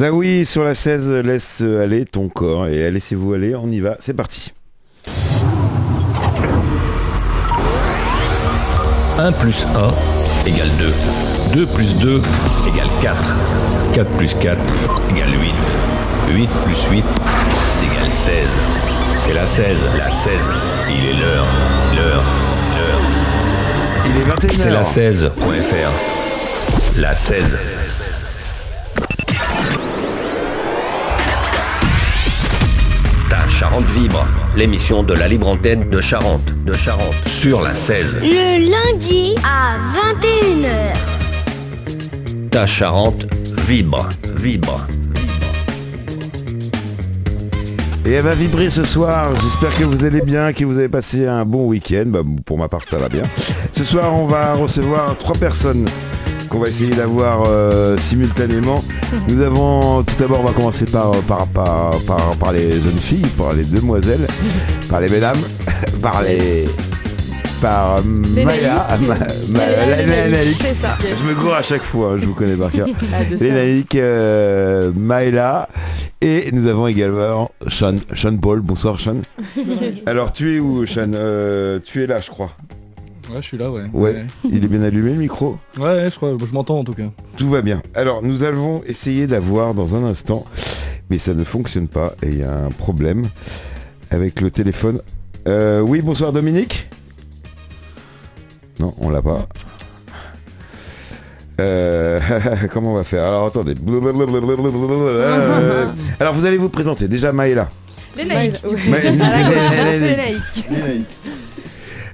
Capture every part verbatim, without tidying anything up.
Zaoui sur la seize, laisse aller ton corps et laissez-vous aller, on y va, c'est parti. un plus un égale deux. deux plus deux égale quatre. quatre plus quatre égale huit. huit plus huit égale seize. C'est la seize, la seize. Il est l'heure, l'heure, l'heure. Il est vingt et une heures. C'est la seize point f r. La seize. Charente Vibre, l'émission de la libre antenne de Charente, de Charente, sur la seize. Le lundi à vingt et une heures. Ta Charente vibre, vibre. Et elle va vibrer ce soir, j'espère que vous allez bien, que vous avez passé un bon week-end, bah, pour ma part ça va bien. Ce soir on va recevoir trois personnes qu'on va essayer d'avoir euh, simultanément. Nous avons, tout d'abord, on va commencer par, par, par, par, par les jeunes filles, par les demoiselles, par les mesdames, par les... par Maïla, Lénaïk, c'est ça. Je me gourre à chaque fois, hein, je vous connais par cœur. Lénaïk, euh, Maïla, et nous avons également Sean, Sean Paul. Bonsoir Sean. Alors tu es où Sean euh, Tu es là je crois. Ouais, je suis là, ouais. Ouais. ouais. Il est bien allumé le micro ? Ouais, je crois, je m'entends en tout cas. Tout va bien. Alors, nous allons essayer d'avoir dans un instant, mais ça ne fonctionne pas et il y a un problème avec le téléphone. Euh, oui, bonsoir Dominique ? Non, on l'a pas. Euh, comment on va faire ? Alors, attendez. Alors, vous allez vous présenter. Déjà, Maïla. Lénaïk. Lénaïk. Lénaïk.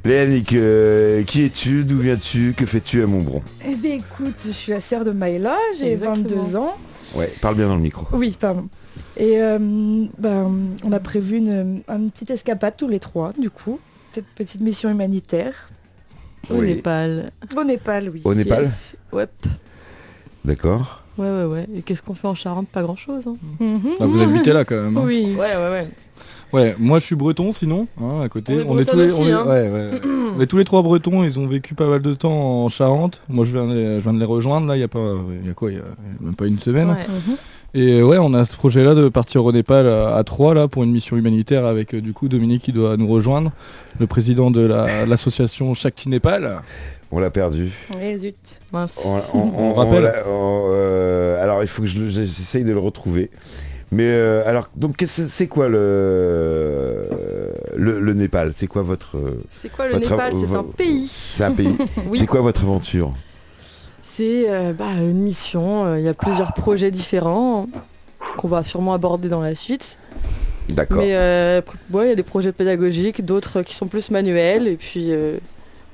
Lénaïk, euh, qui es-tu, d'où viens-tu, que fais-tu à Montbron ? Eh bien écoute, je suis la sœur de Maïla, j'ai Exactement. vingt-deux ans. Ouais, parle bien dans le micro. Oui, pardon. Et euh, ben, on a prévu une, une petite escapade tous les trois, du coup. Cette petite mission humanitaire. Oui. Au Népal. Au Népal, oui. Au Népal ? Yes. Ouais. D'accord. Ouais, ouais, ouais. Et qu'est-ce qu'on fait en Charente ? Pas grand-chose. Hein. Mm-hmm. Bah, vous habitez là quand même. Hein. Oui. Ouais, ouais, ouais. Ouais, moi je suis breton sinon, hein, à côté. On est, on est tous les, aussi, on est, hein. ouais, ouais. on est tous les trois bretons. Ils ont vécu pas mal de temps en Charente. Moi je viens, de, je viens de les rejoindre là. Il y a pas, il y a quoi, il y a même pas une semaine. Ouais. Et ouais, on a ce projet-là de partir au Népal à trois là pour une mission humanitaire avec euh, du coup Dominique qui doit nous rejoindre, le président de la, l'association Shakti Népal. On l'a perdu. Oui, zut. Mince. On, on, on, on rappelle. On on, euh, alors il faut que je, j'essaye de le retrouver. Mais euh, alors, donc c'est quoi le, le, le Népal ? C'est quoi votre... C'est quoi le votre, Népal ? C'est vo- un pays. C'est un pays. Oui. C'est quoi votre aventure ? C'est euh, bah, une mission. Il y a plusieurs projets différents qu'on va sûrement aborder dans la suite. D'accord. Mais euh, ouais, il y a des projets pédagogiques, d'autres qui sont plus manuels. Et puis, euh,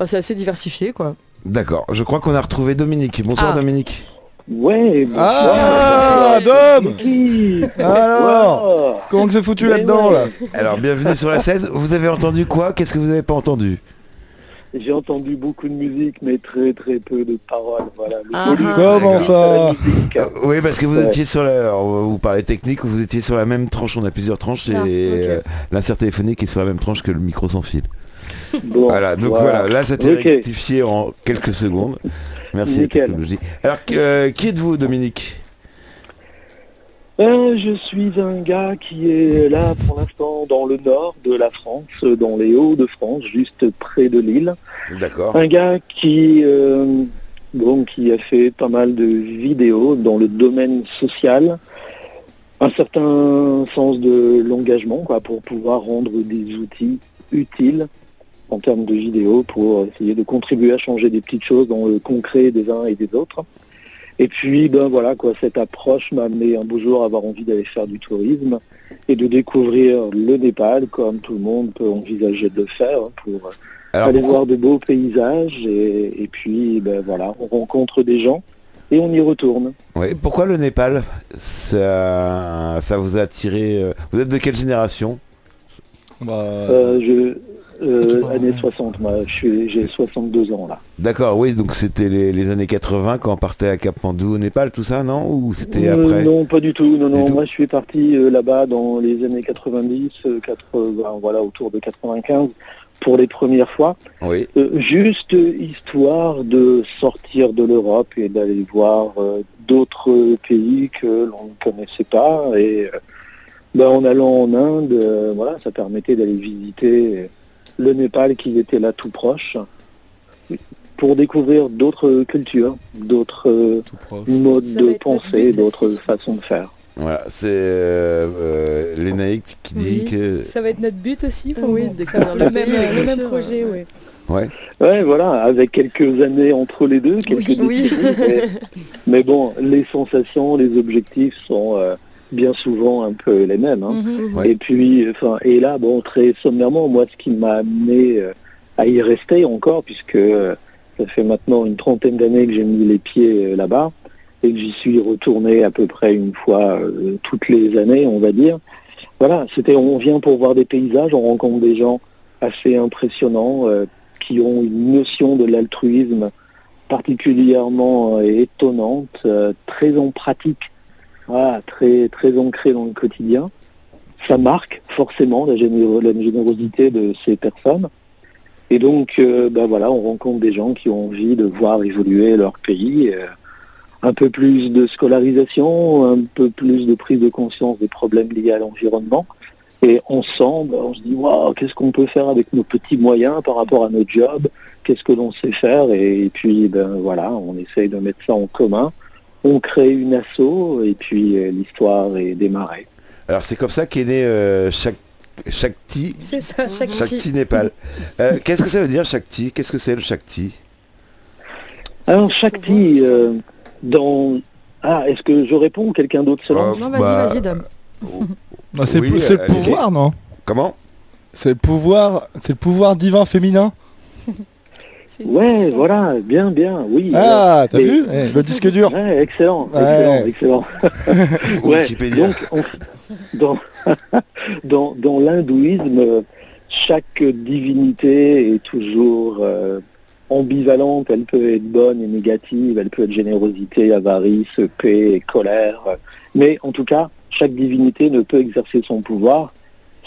bah, c'est assez diversifié, quoi. D'accord. Je crois qu'on a retrouvé Dominique. Bonsoir, ah. Dominique. Ouais, bonsoir. Ah, Dom. Alors, comment que c'est foutu là-dedans ouais. là Alors, bienvenue sur la seize. Vous avez entendu quoi ? Qu'est-ce que vous n'avez pas entendu ? J'ai entendu beaucoup de musique, mais très très peu de paroles. Voilà. Le ah, volume, comment ça ? Oui, parce que vous ouais. étiez sur la... Vous parlez technique, vous étiez sur la même tranche. On a plusieurs tranches et ah, okay. l'insert téléphonique est sur la même tranche que le micro sans fil. Bon, voilà, donc voilà, voilà. Là ça t'est okay. rectifié en quelques secondes. Merci la technologie. Alors, euh, qui êtes-vous, Dominique ? euh, Je suis un gars qui est là, pour l'instant, dans le nord de la France, dans les Hauts-de-France, juste près de Lille. D'accord. Un gars qui, euh, bon, qui a fait pas mal de vidéos dans le domaine social, un certain sens de l'engagement, quoi, pour pouvoir rendre des outils utiles en termes de vidéos, pour essayer de contribuer à changer des petites choses dans le concret des uns et des autres. Et puis, ben voilà, quoi, cette approche m'a amené un beau jour à avoir envie d'aller faire du tourisme et de découvrir le Népal, comme tout le monde peut envisager de le faire, pour Alors, aller pourquoi... voir de beaux paysages. Et, et puis, ben voilà, on rencontre des gens et on y retourne. Ouais, pourquoi le Népal ? Ça, ça vous a attiré... Vous êtes de quelle génération ? bah... euh, je... Euh, années soixante, moi je suis, j'ai soixante-deux ans là. D'accord, oui, donc c'était les, les années quatre-vingts quand on partait à Katmandou au Népal, tout ça, non ? Ou c'était euh, après ? Non, pas du tout, non, du non, tout. Moi je suis parti euh, là-bas dans les années quatre-vingt-dix, euh, quatre-vingts, voilà, autour de quatre-vingt-quinze, pour les premières fois, oui. euh, juste histoire de sortir de l'Europe et d'aller voir euh, d'autres pays que l'on ne connaissait pas. Et euh, ben, en allant en Inde, euh, voilà, ça permettait d'aller visiter le Népal qui était là tout proche, pour découvrir d'autres cultures, d'autres euh, modes de pensée, d'autres façons de faire. Voilà, c'est euh, euh, Lénaïk qui dit oui, que... Ça va être notre but aussi, pour oui, découvrir le même, euh, le même projet, oui. Ouais. Ouais, voilà, avec quelques années entre les deux, quelques oui, oui. Mais, mais bon, les sensations, les objectifs sont euh, bien souvent un peu les mêmes. Hein. Mm-hmm. Ouais. Et puis, enfin, et là, bon, très sommairement, moi, ce qui m'a amené euh, à y rester encore, puisque euh, ça fait maintenant une trentaine d'années que j'ai mis les pieds euh, là-bas, et que j'y suis retourné à peu près une fois euh, toutes les années, on va dire. Voilà, c'était on vient pour voir des paysages, on rencontre des gens assez impressionnants euh, qui ont une notion de l'altruisme particulièrement euh, étonnante, euh, très en pratique, voilà, très, très ancrée dans le quotidien. Ça marque forcément la, généro- la générosité de ces personnes. Et donc, euh, bah voilà, on rencontre des gens qui ont envie de voir évoluer leur pays, euh, un peu plus de scolarisation, un peu plus de prise de conscience des problèmes liés à l'environnement. Et ensemble, on se dit, waouh, qu'est-ce qu'on peut faire avec nos petits moyens par rapport à nos jobs? Qu'est-ce que l'on sait faire? Et puis, ben voilà, on essaye de mettre ça en commun. On crée une asso et puis l'histoire est démarrée. Alors, c'est comme ça qu'est né euh, Shak- Shakti. C'est ça, Shakti. Shakti Népal. euh, qu'est-ce que ça veut dire, Shakti? Qu'est-ce que c'est, le Shakti? Alors, Shakti... Euh, Dans... Ah, est-ce que je réponds ou quelqu'un d'autre se lance? Non, vas-y, bah... vas-y, Dom. Non, c'est, oui, p- c'est le pouvoir, okay. Non? Comment? C'est le pouvoir, c'est le pouvoir divin féminin. Ouais, voilà, bien, bien, oui. Ah, euh, t'as mais... vu eh, le disque dur. Ouais, excellent, ouais. excellent, excellent. Ouais, donc, on... dans... dans, dans l'hindouisme, chaque divinité est toujours... Euh... ambivalente, elle peut être bonne et négative, elle peut être générosité, avarice, paix, et colère. Mais en tout cas, chaque divinité ne peut exercer son pouvoir,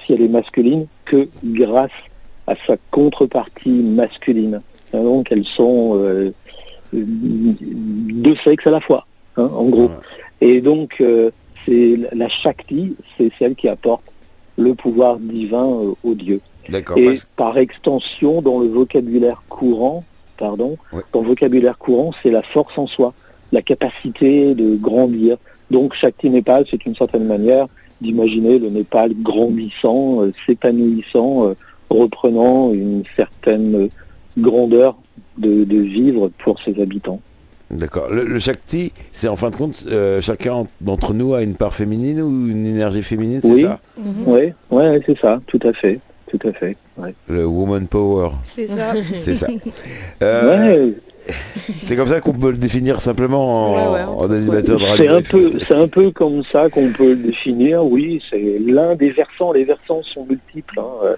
si elle est masculine, que grâce à sa contrepartie masculine. Donc elles sont euh, deux sexes à la fois, hein, en gros. Et donc euh, c'est la Shakti, c'est celle qui apporte le pouvoir divin euh, aux dieux. D'accord, et parce... par extension, dans le vocabulaire courant, Pardon, ouais. Dans le vocabulaire courant, c'est la force en soi, la capacité de grandir. Donc Shakti Népal, c'est une certaine manière d'imaginer le Népal grandissant, euh, s'épanouissant, euh, reprenant une certaine grandeur de, de vivre pour ses habitants. D'accord. Le, le Shakti, c'est en fin de compte, euh, chacun d'entre nous a une part féminine ou une énergie féminine, c'est oui. ça mmh. Oui, ouais, c'est ça, tout à fait. Tout à fait. Ouais. Le woman power. C'est ça. C'est ça. Euh, ouais. C'est comme ça qu'on peut le définir simplement en, ouais, ouais, en animateur de radio. C'est un peu, c'est un peu comme ça qu'on peut le définir. Oui, c'est l'un des versants. Les versants sont multiples. Hein.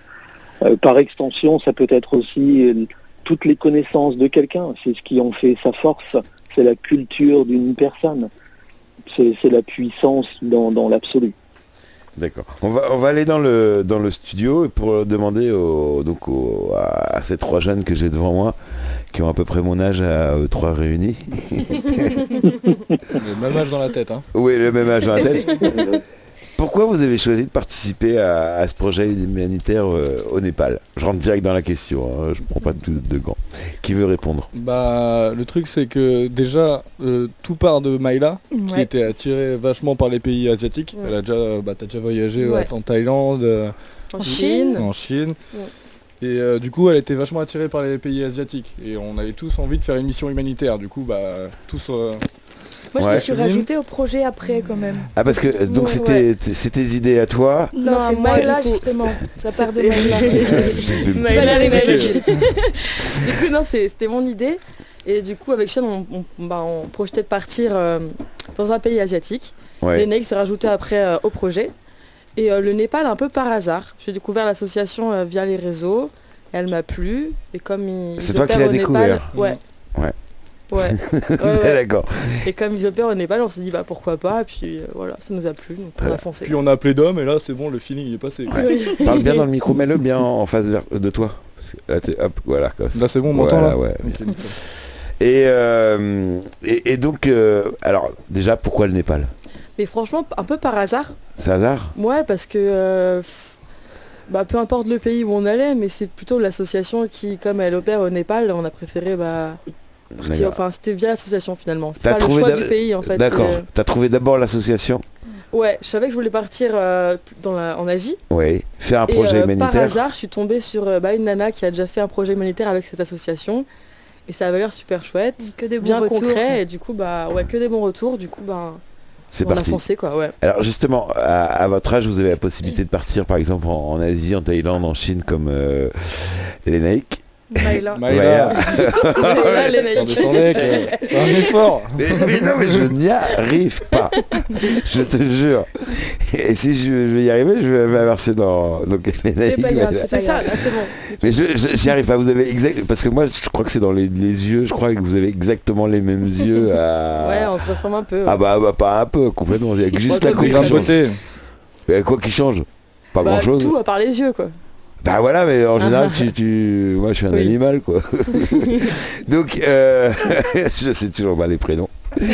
Euh, par extension, ça peut être aussi euh, toutes les connaissances de quelqu'un. C'est ce qui en fait sa force. C'est la culture d'une personne. C'est, c'est la puissance dans, dans l'absolu. D'accord. On va on va aller dans le dans le studio pour demander au, donc au, à ces trois jeunes que j'ai devant moi qui ont à peu près mon âge à euh, trois réunis. Le même âge dans la tête, hein. Oui, le même âge dans la tête. Pourquoi vous avez choisi de participer à, à ce projet humanitaire euh, au Népal? Je rentre direct dans la question, hein, je prends pas de, de gants. Qui veut répondre? Bah, le truc c'est que déjà, euh, tout part de Maïla, ouais. qui était attirée vachement par les pays asiatiques. Ouais. Elle a déjà, bah, t'as déjà voyagé ouais. en Thaïlande, euh, en Chine. En Chine. Ouais. Et euh, du coup, elle était vachement attirée par les pays asiatiques. Et on avait tous envie de faire une mission humanitaire. Du coup, bah, tous... Euh, Moi ouais. je me suis rajoutée au projet après quand même. Ah parce que donc ouais, c'était ouais. c'était tes idées à toi? Non, non c'est Maïla justement. Ça part de Maïla. Maïla les magiques. Du coup non c'est, c'était mon idée et du coup avec Sean on, on, bah, on projetait de partir euh, dans un pays asiatique. Ouais. Lénaïk s'est rajouté après euh, au projet et euh, le Népal un peu par hasard. J'ai découvert l'association euh, via les réseaux. Elle m'a plu et comme ils c'est toi qui l'as découvert. Népal, ouais. Ouais. Ouais. ouais. D'accord. Et comme ils opèrent au Népal, on s'est dit bah pourquoi pas. Et puis euh, voilà, ça nous a plu, donc on voilà. a foncé. Puis on a appelé Dom et là c'est bon, le feeling est passé. Ouais. Parle bien dans le micro, mets-le bien en face de toi. Là, t'es, hop, voilà, comme ça. Là, c'est bon, on m'entend, voilà, là ouais, okay. Et, euh, et, et donc, euh, alors, déjà, pourquoi le Népal ? Mais franchement, un peu par hasard. C'est hasard ? Ouais, parce que... Euh, bah, peu importe le pays où on allait, mais c'est plutôt l'association qui, comme elle opère au Népal, on a préféré... Bah, partir, enfin, c'était via l'association, finalement. C'était pas le choix du pays, en fait. D'accord. C'est... T'as trouvé d'abord l'association ? Ouais, je savais que je voulais partir euh, dans la, en Asie. Oui, faire un projet et, euh, humanitaire. Par hasard, je suis tombée sur euh, bah, une nana qui a déjà fait un projet humanitaire avec cette association. Et ça avait l'air super chouette, que des bons bien retours, concret. Ouais. Et du coup, bah ouais, que des bons retours. Du coup, bah, c'est on parti. a foncé, quoi. Ouais. Alors justement, à, à votre âge, vous avez la possibilité de partir, par exemple, en, en Asie, en Thaïlande, en Chine, comme euh, Lénaïk. Maïla. Maïla. Maïla, Lénaïk. Un effort. Mais, mais non, mais je n'y arrive pas. Je te jure. Et si je, je vais y arriver, je vais m'avancer dans... Donc, Lénaïk, c'est pas grave, Maïla. C'est ça, là, c'est bon. Mais je, je, j'y arrive pas. Vous avez exact... Parce que moi, je crois que c'est dans les, les yeux. Je crois que vous avez exactement les mêmes yeux. À... Ouais, on se ressemble un peu. Ouais. Ah bah, bah, pas un peu, complètement. Il y a juste la couleur de beauté. Quoi qui change ? Pas bah, grand-chose. Tout à part les yeux, quoi. Bah voilà, mais en général, ah. tu, tu... moi je suis un oui. animal, quoi. Donc, euh... je sais toujours pas les prénoms. Et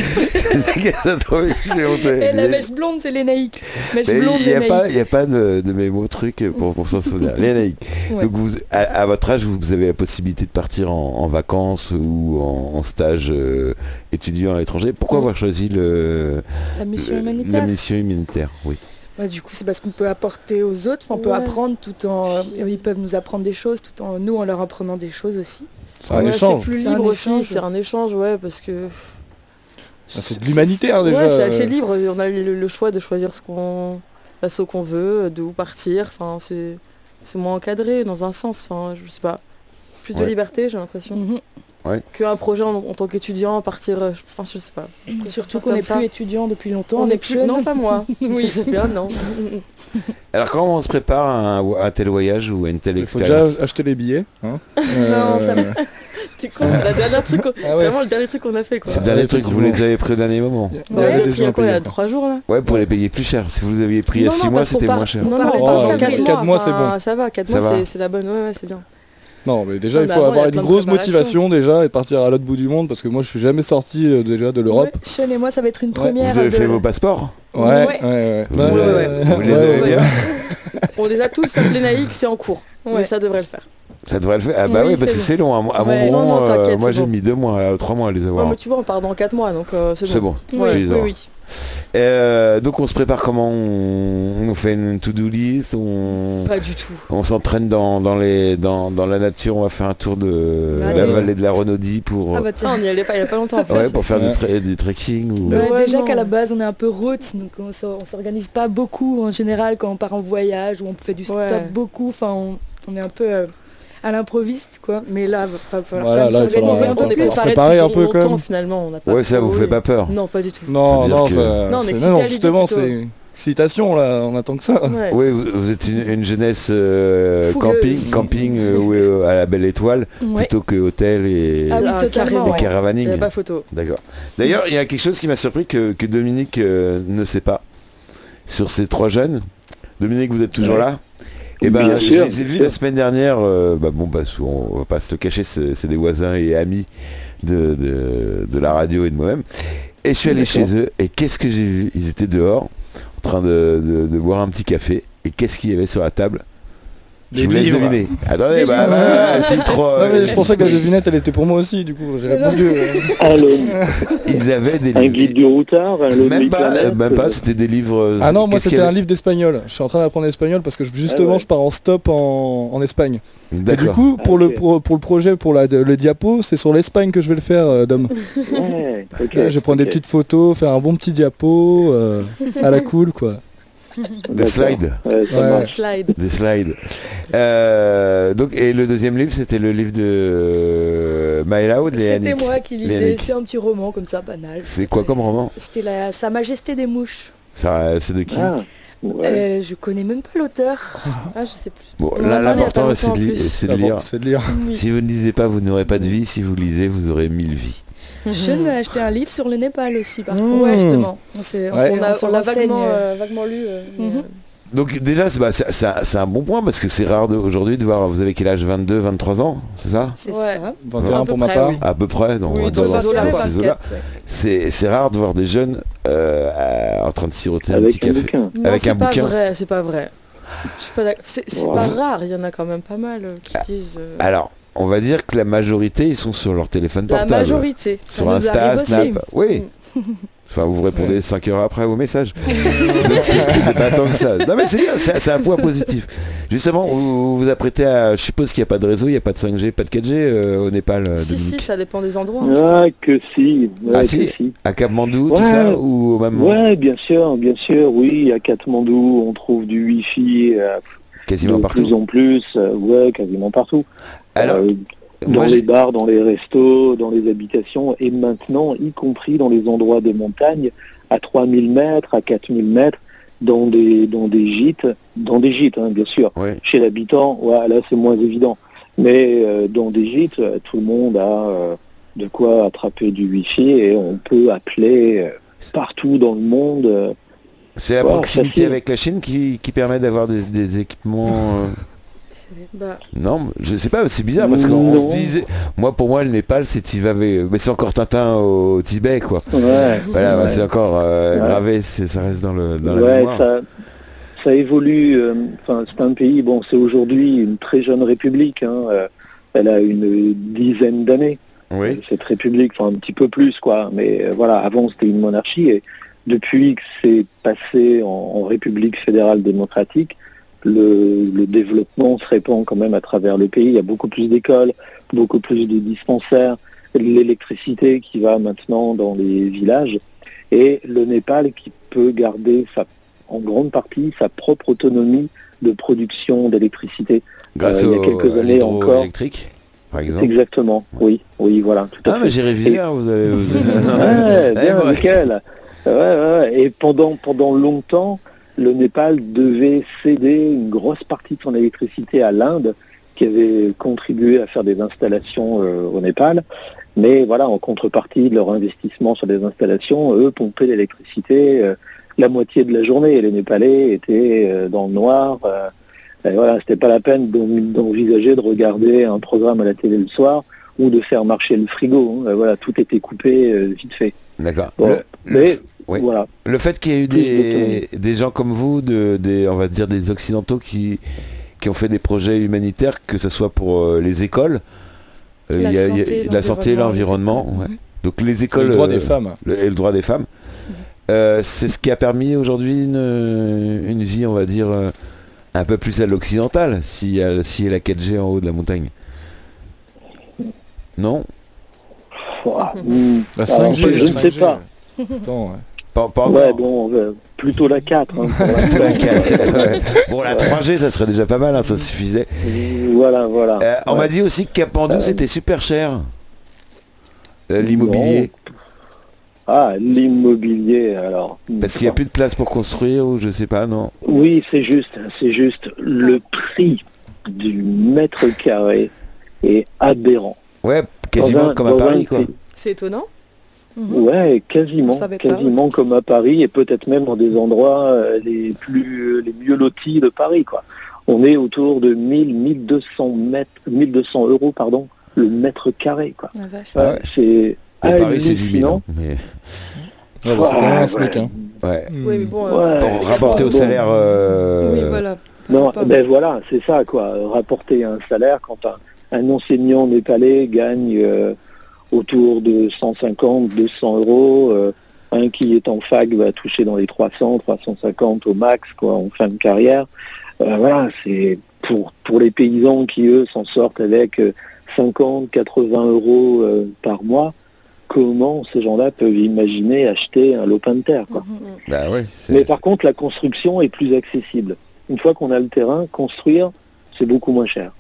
la mèche blonde, c'est Lénaïk. Mèche blonde, il n'y a, a pas de, de mes mots trucs pour, pour s'en souvenir. Lénaïk. Ouais. Donc, vous, à, à votre âge, vous avez la possibilité de partir en, en vacances ou en, en stage euh, étudiant à l'étranger. Pourquoi oui. avoir choisi le, la mission humanitaire, la mission humanitaire oui. Ouais, du coup, c'est parce qu'on peut apporter aux autres, on ouais. peut apprendre tout en... Euh, ils peuvent nous apprendre des choses, tout en nous, en leur apprenant des choses aussi. C'est un ouais, échange. C'est plus libre c'est aussi, échange. c'est un échange, ouais, parce que... Ah, c'est de l'humanitaire, c'est... déjà. Ouais, c'est assez libre, on a le, le choix de choisir ce qu'on... ce qu'on veut, de où partir, enfin, c'est... c'est moins encadré, dans un sens, enfin, je sais pas. Plus ouais. de liberté, j'ai l'impression. Mm-hmm. Ouais. Qu'un projet en, en tant qu'étudiant, partir, enfin je sais pas. Surtout qu'on n'est plus ça. étudiant depuis longtemps. On n'est plus, jeune. non pas moi. Oui, c'est bien, non. Alors comment on se prépare à un, à tel voyage ou à une telle expérience ? Faut déjà acheter les billets. Hein euh... Non, ça me... C'est con, la dernière truc, ah ouais. vraiment le dernier truc qu'on a fait quoi. C'est le dernier truc, vous les avez pris au dernier moment. Ouais, ouais, il y a quoi, il y a trois jours là. Ouais, pour les payer plus cher. Si vous les aviez pris il y a six mois, c'était moins cher. Non, non, quatre mois c'est bon. Ça va, quatre mois c'est la bonne, ouais, c'est bien. Non mais déjà ah bah il faut avoir une grosse motivation déjà et partir à l'autre bout du monde parce que moi je suis jamais sorti euh, déjà de l'Europe. Ouais, Sean et moi ça va être une première. Ouais. Vous avez de... fait vos passeports ? Ouais, ouais, ouais. ouais. Vous, euh, vous les avez ouais, bien ouais. On les a tous sauf les Naïcs, c'est en cours. Ouais. Mais ça devrait le faire. Ça devrait le faire. Ah bah oui, oui parce que c'est, c'est long. À, à ouais. mon non, non, euh, moi j'ai bon. mis deux mois, euh, trois mois à les avoir. Ouais, mais tu vois on part dans quatre mois donc euh, c'est bon. C'est bon. Oui oui. Euh, donc on se prépare comment on... on fait une to-do list on... Pas du tout. On s'entraîne dans, dans, les, dans, dans la nature, on va faire un tour de Allez. la vallée de la Renaudie pour... Ah bah tiens, on n'y allait pas il n'y a pas longtemps en fait. Ouais, pour faire ouais. du, tra- du trekking ou... bah, ouais, déjà non. qu'à la base on est un peu roots, donc on s'organise pas beaucoup en général quand on part en voyage ou on fait du stop ouais. beaucoup, enfin on, on est un peu... Euh... à l'improviste quoi, mais là il va falloir s'organiser un peu plus, ça paraît un peu comme finalement, on a pas ouais ça vous fait pas peur non pas du tout non non, que... ça... non mais c'est... non justement c'est citation là on attend que ça ouais. oui vous, vous êtes une, une jeunesse euh, camping oui. camping euh, oui, euh, à la belle étoile ouais. plutôt que hôtel et, ah, là, et, et caravaning ouais. pas photo d'accord d'ailleurs il y a quelque chose qui m'a surpris que, que Dominique euh, ne sait pas sur ces trois jeunes. Dominique vous êtes toujours ouais. là. Et eh ben, je les ai vus la semaine dernière, euh, bah bon, bah, on va pas se le cacher, c'est, c'est des voisins et amis de, de, de la radio et de moi-même. Et je suis allé D'accord. chez eux, et qu'est-ce que j'ai vu ? Ils étaient dehors, en train de, de, de boire un petit café, et qu'est-ce qu'il y avait sur la table ? Je vous laisse deviner. Attendez, bah, bah, c'est trop... Non, mais je pensais que la devinette, elle était pour moi aussi, du coup, j'ai répondu. Euh... Ils avaient des livres... Un guide du routard Même pas, planète, même pas, c'était des livres... Ah non, moi, Qu'est-ce c'était avait... un livre d'espagnol. Je suis en train d'apprendre l'espagnol parce que, justement, ah ouais. je pars en stop en, en Espagne. D'accord. Et du coup, pour, ah, okay. le, pour, pour le projet, pour la, le diapo, c'est sur l'Espagne que je vais le faire, euh, Dom. Ouais, okay, là, je vais prendre okay. des petites photos, faire un bon petit diapo, euh, à la cool, quoi. Des slides. Ouais, ouais. slide. Des slides. Euh, donc, et le deuxième livre, c'était le livre de Maïla ou de Lénaïk ? C'était moi qui lisais, Lénaïk. C'était un petit roman comme ça, banal. C'est quoi comme roman ? C'était la Sa Majesté des Mouches. Ça, c'est de qui ? ah. Ouais. Euh, je connais même pas l'auteur. Ah, je sais plus. Bon, là, l'important, c'est de, li- c'est, de lire. c'est de lire. Oui. Si vous ne lisez pas, vous n'aurez pas de vie. Si vous lisez, vous aurez mille vies. Sean m'a acheté un livre sur le Népal aussi, par mmh. contre. Ouais, justement. On, s'est, on, ouais. on, a, on l'a vaguement, euh, vaguement lu. Euh, mmh. euh, Donc déjà, c'est, bah, c'est, c'est, c'est un bon point parce que c'est rare de, aujourd'hui de voir, vous avez quel âge, vingt-deux, vingt-trois ans, c'est ça ? C'est ouais. ça. vingt et un pour ma part. Oui. À peu près, non, oui, dans vingt-deux, vingt-trois, vingt-quatre. C'est, c'est rare de voir des jeunes euh, en train de siroter avec un petit un café. Bouquin. Non, avec c'est un pas bouquin. Vrai, c'est pas vrai. Je suis pas c'est c'est wow. pas rare, il y en a quand même pas mal qui disent... Euh... Alors, on va dire que la majorité, ils sont sur leur téléphone portable. La majorité. Sur ça Insta, Snap, aussi. Oui. Enfin, vous répondez cinq heures après au message. Donc c'est, c'est pas tant que ça. Non mais c'est bien, c'est, c'est un point positif. Justement, vous vous apprêtez à... Je suppose qu'il n'y a pas de réseau, il n'y a pas de cinq G, pas de quatre G euh, au Népal. Euh, si, si, ça dépend des endroits. Ah, que si. Ouais, ah, si, que si. À Katmandou, ouais. tout ça ou au même Ouais, bien sûr, bien sûr, oui. À Katmandou, on trouve du Wi-Fi. Euh, quasiment de partout. De plus en plus, euh, ouais, quasiment partout. Alors... Euh, Dans Moi, les j'ai... bars, dans les restos, dans les habitations, et maintenant, y compris dans les endroits des montagnes, à trois mille mètres, à quatre mille mètres, dans des, dans des gîtes, dans des gîtes, hein, bien sûr. Oui. Chez l'habitant, ouais, là, c'est moins évident. Mais euh, dans des gîtes, tout le monde a euh, de quoi attraper du Wi-Fi, et on peut appeler euh, partout dans le monde. Euh, c'est la ouais, proximité facile. Avec la Chine qui, qui permet d'avoir des, des équipements... Euh... Bah. Non, je sais pas, c'est bizarre parce qu'on se disait, moi pour moi le Népal c'est t'y va, mais c'est encore Tintin au Tibet quoi. Ouais. Voilà, ouais. Bah, c'est encore euh, ouais. gravé, c'est, ça reste dans le dans ouais, la mémoire. Ça, ça évolue. Enfin, euh, c'est un pays. Bon, c'est aujourd'hui une très jeune république. Hein, euh, elle a une dizaine d'années. Oui. Cette république, enfin un petit peu plus quoi. Mais euh, voilà, avant c'était une monarchie et depuis que c'est passé en, en République fédérale démocratique. Le, le développement se répand quand même à travers le pays. Il y a beaucoup plus d'écoles, beaucoup plus de dispensaires, l'électricité qui va maintenant dans les villages, et le Népal qui peut garder sa, en grande partie sa propre autonomie de production d'électricité. Grâce euh, il y a quelques années encore. Électrique, par exemple. Exactement. Oui, oui, voilà. Tout à ah, fait. Mais j'ai révisé. Et... Hein, vous avez. Vous avez... ouais, bien, ouais. Nickel. Ouais, ouais. Et pendant pendant longtemps. Le Népal devait céder une grosse partie de son électricité à l'Inde, qui avait contribué à faire des installations euh, au Népal. Mais voilà, en contrepartie de leur investissement sur des installations, eux pompaient l'électricité euh, la moitié de la journée. Et les Népalais étaient euh, dans le noir. Euh, et voilà, c'était pas la peine d'envisager de regarder un programme à la télé le soir ou de faire marcher le frigo. Hein. Voilà, tout était coupé euh, vite fait. D'accord. Bon, le, mais, le... Oui. Voilà. Le fait qu'il y ait eu des, des gens comme vous, de, des, on va dire des occidentaux qui, qui ont fait des projets humanitaires, que ce soit pour euh, les écoles, euh, la, y a, santé, y a, la santé, l'environnement, ouais. mmh. donc les écoles, et le droit des euh, femmes, le, et le droit des femmes, mmh. euh, c'est ce qui a permis aujourd'hui une, une vie, on va dire, euh, un peu plus à l'occidental, si elle si la quatre G en haut de la montagne. Non ? La cinq G, je ne sais pas. Attends, ouais. Pas, pas ouais, bon, euh, plutôt la quatre. Hein, plutôt la quatre ouais. Bon, la trois G, ça serait déjà pas mal, hein, ça suffisait. Voilà, voilà. Euh, on ouais. m'a dit aussi que Katmandou, euh... c'était super cher. Euh, l'immobilier. Non. Ah, l'immobilier, alors. Parce qu'il n'y a plus de place pour construire, ou je sais pas, non ? Oui, c'est juste, c'est juste. Le prix du mètre carré est aberrant. Ouais, quasiment un, comme à Paris, quoi. C'est étonnant. Mmh. Ouais, quasiment, quasiment pas. Comme à Paris et peut-être même dans des endroits euh, les plus, les mieux lotis de Paris, quoi. On est autour de mille, mille deux cents mètres, mille deux cents euros, pardon, le mètre carré, quoi. Ah, vache. Ouais, c'est à Paris, c'est du mille, mais... ouais, bah, c'est quand même un SMIC, hein. Ouais. Oui, mais bon, euh, ouais, pour rapporter au bon. Salaire. Euh... Oui, voilà. Non, pas ben bon. Voilà, c'est ça, quoi. Rapporter un salaire quand un, un enseignant népalais gagne. Euh, autour de cent cinquante, deux cents euros. Euh, un qui est en fac va toucher dans les trois cents, trois cent cinquante au max, quoi, en fin de carrière. Euh, voilà, c'est pour, pour les paysans qui, eux, s'en sortent avec cinquante, quatre-vingts euros euh, par mois. Comment ces gens-là peuvent imaginer acheter un lopin de terre, quoi. Bah oui, c'est... Mais par contre, la construction est plus accessible. Une fois qu'on a le terrain, construire, c'est beaucoup moins cher.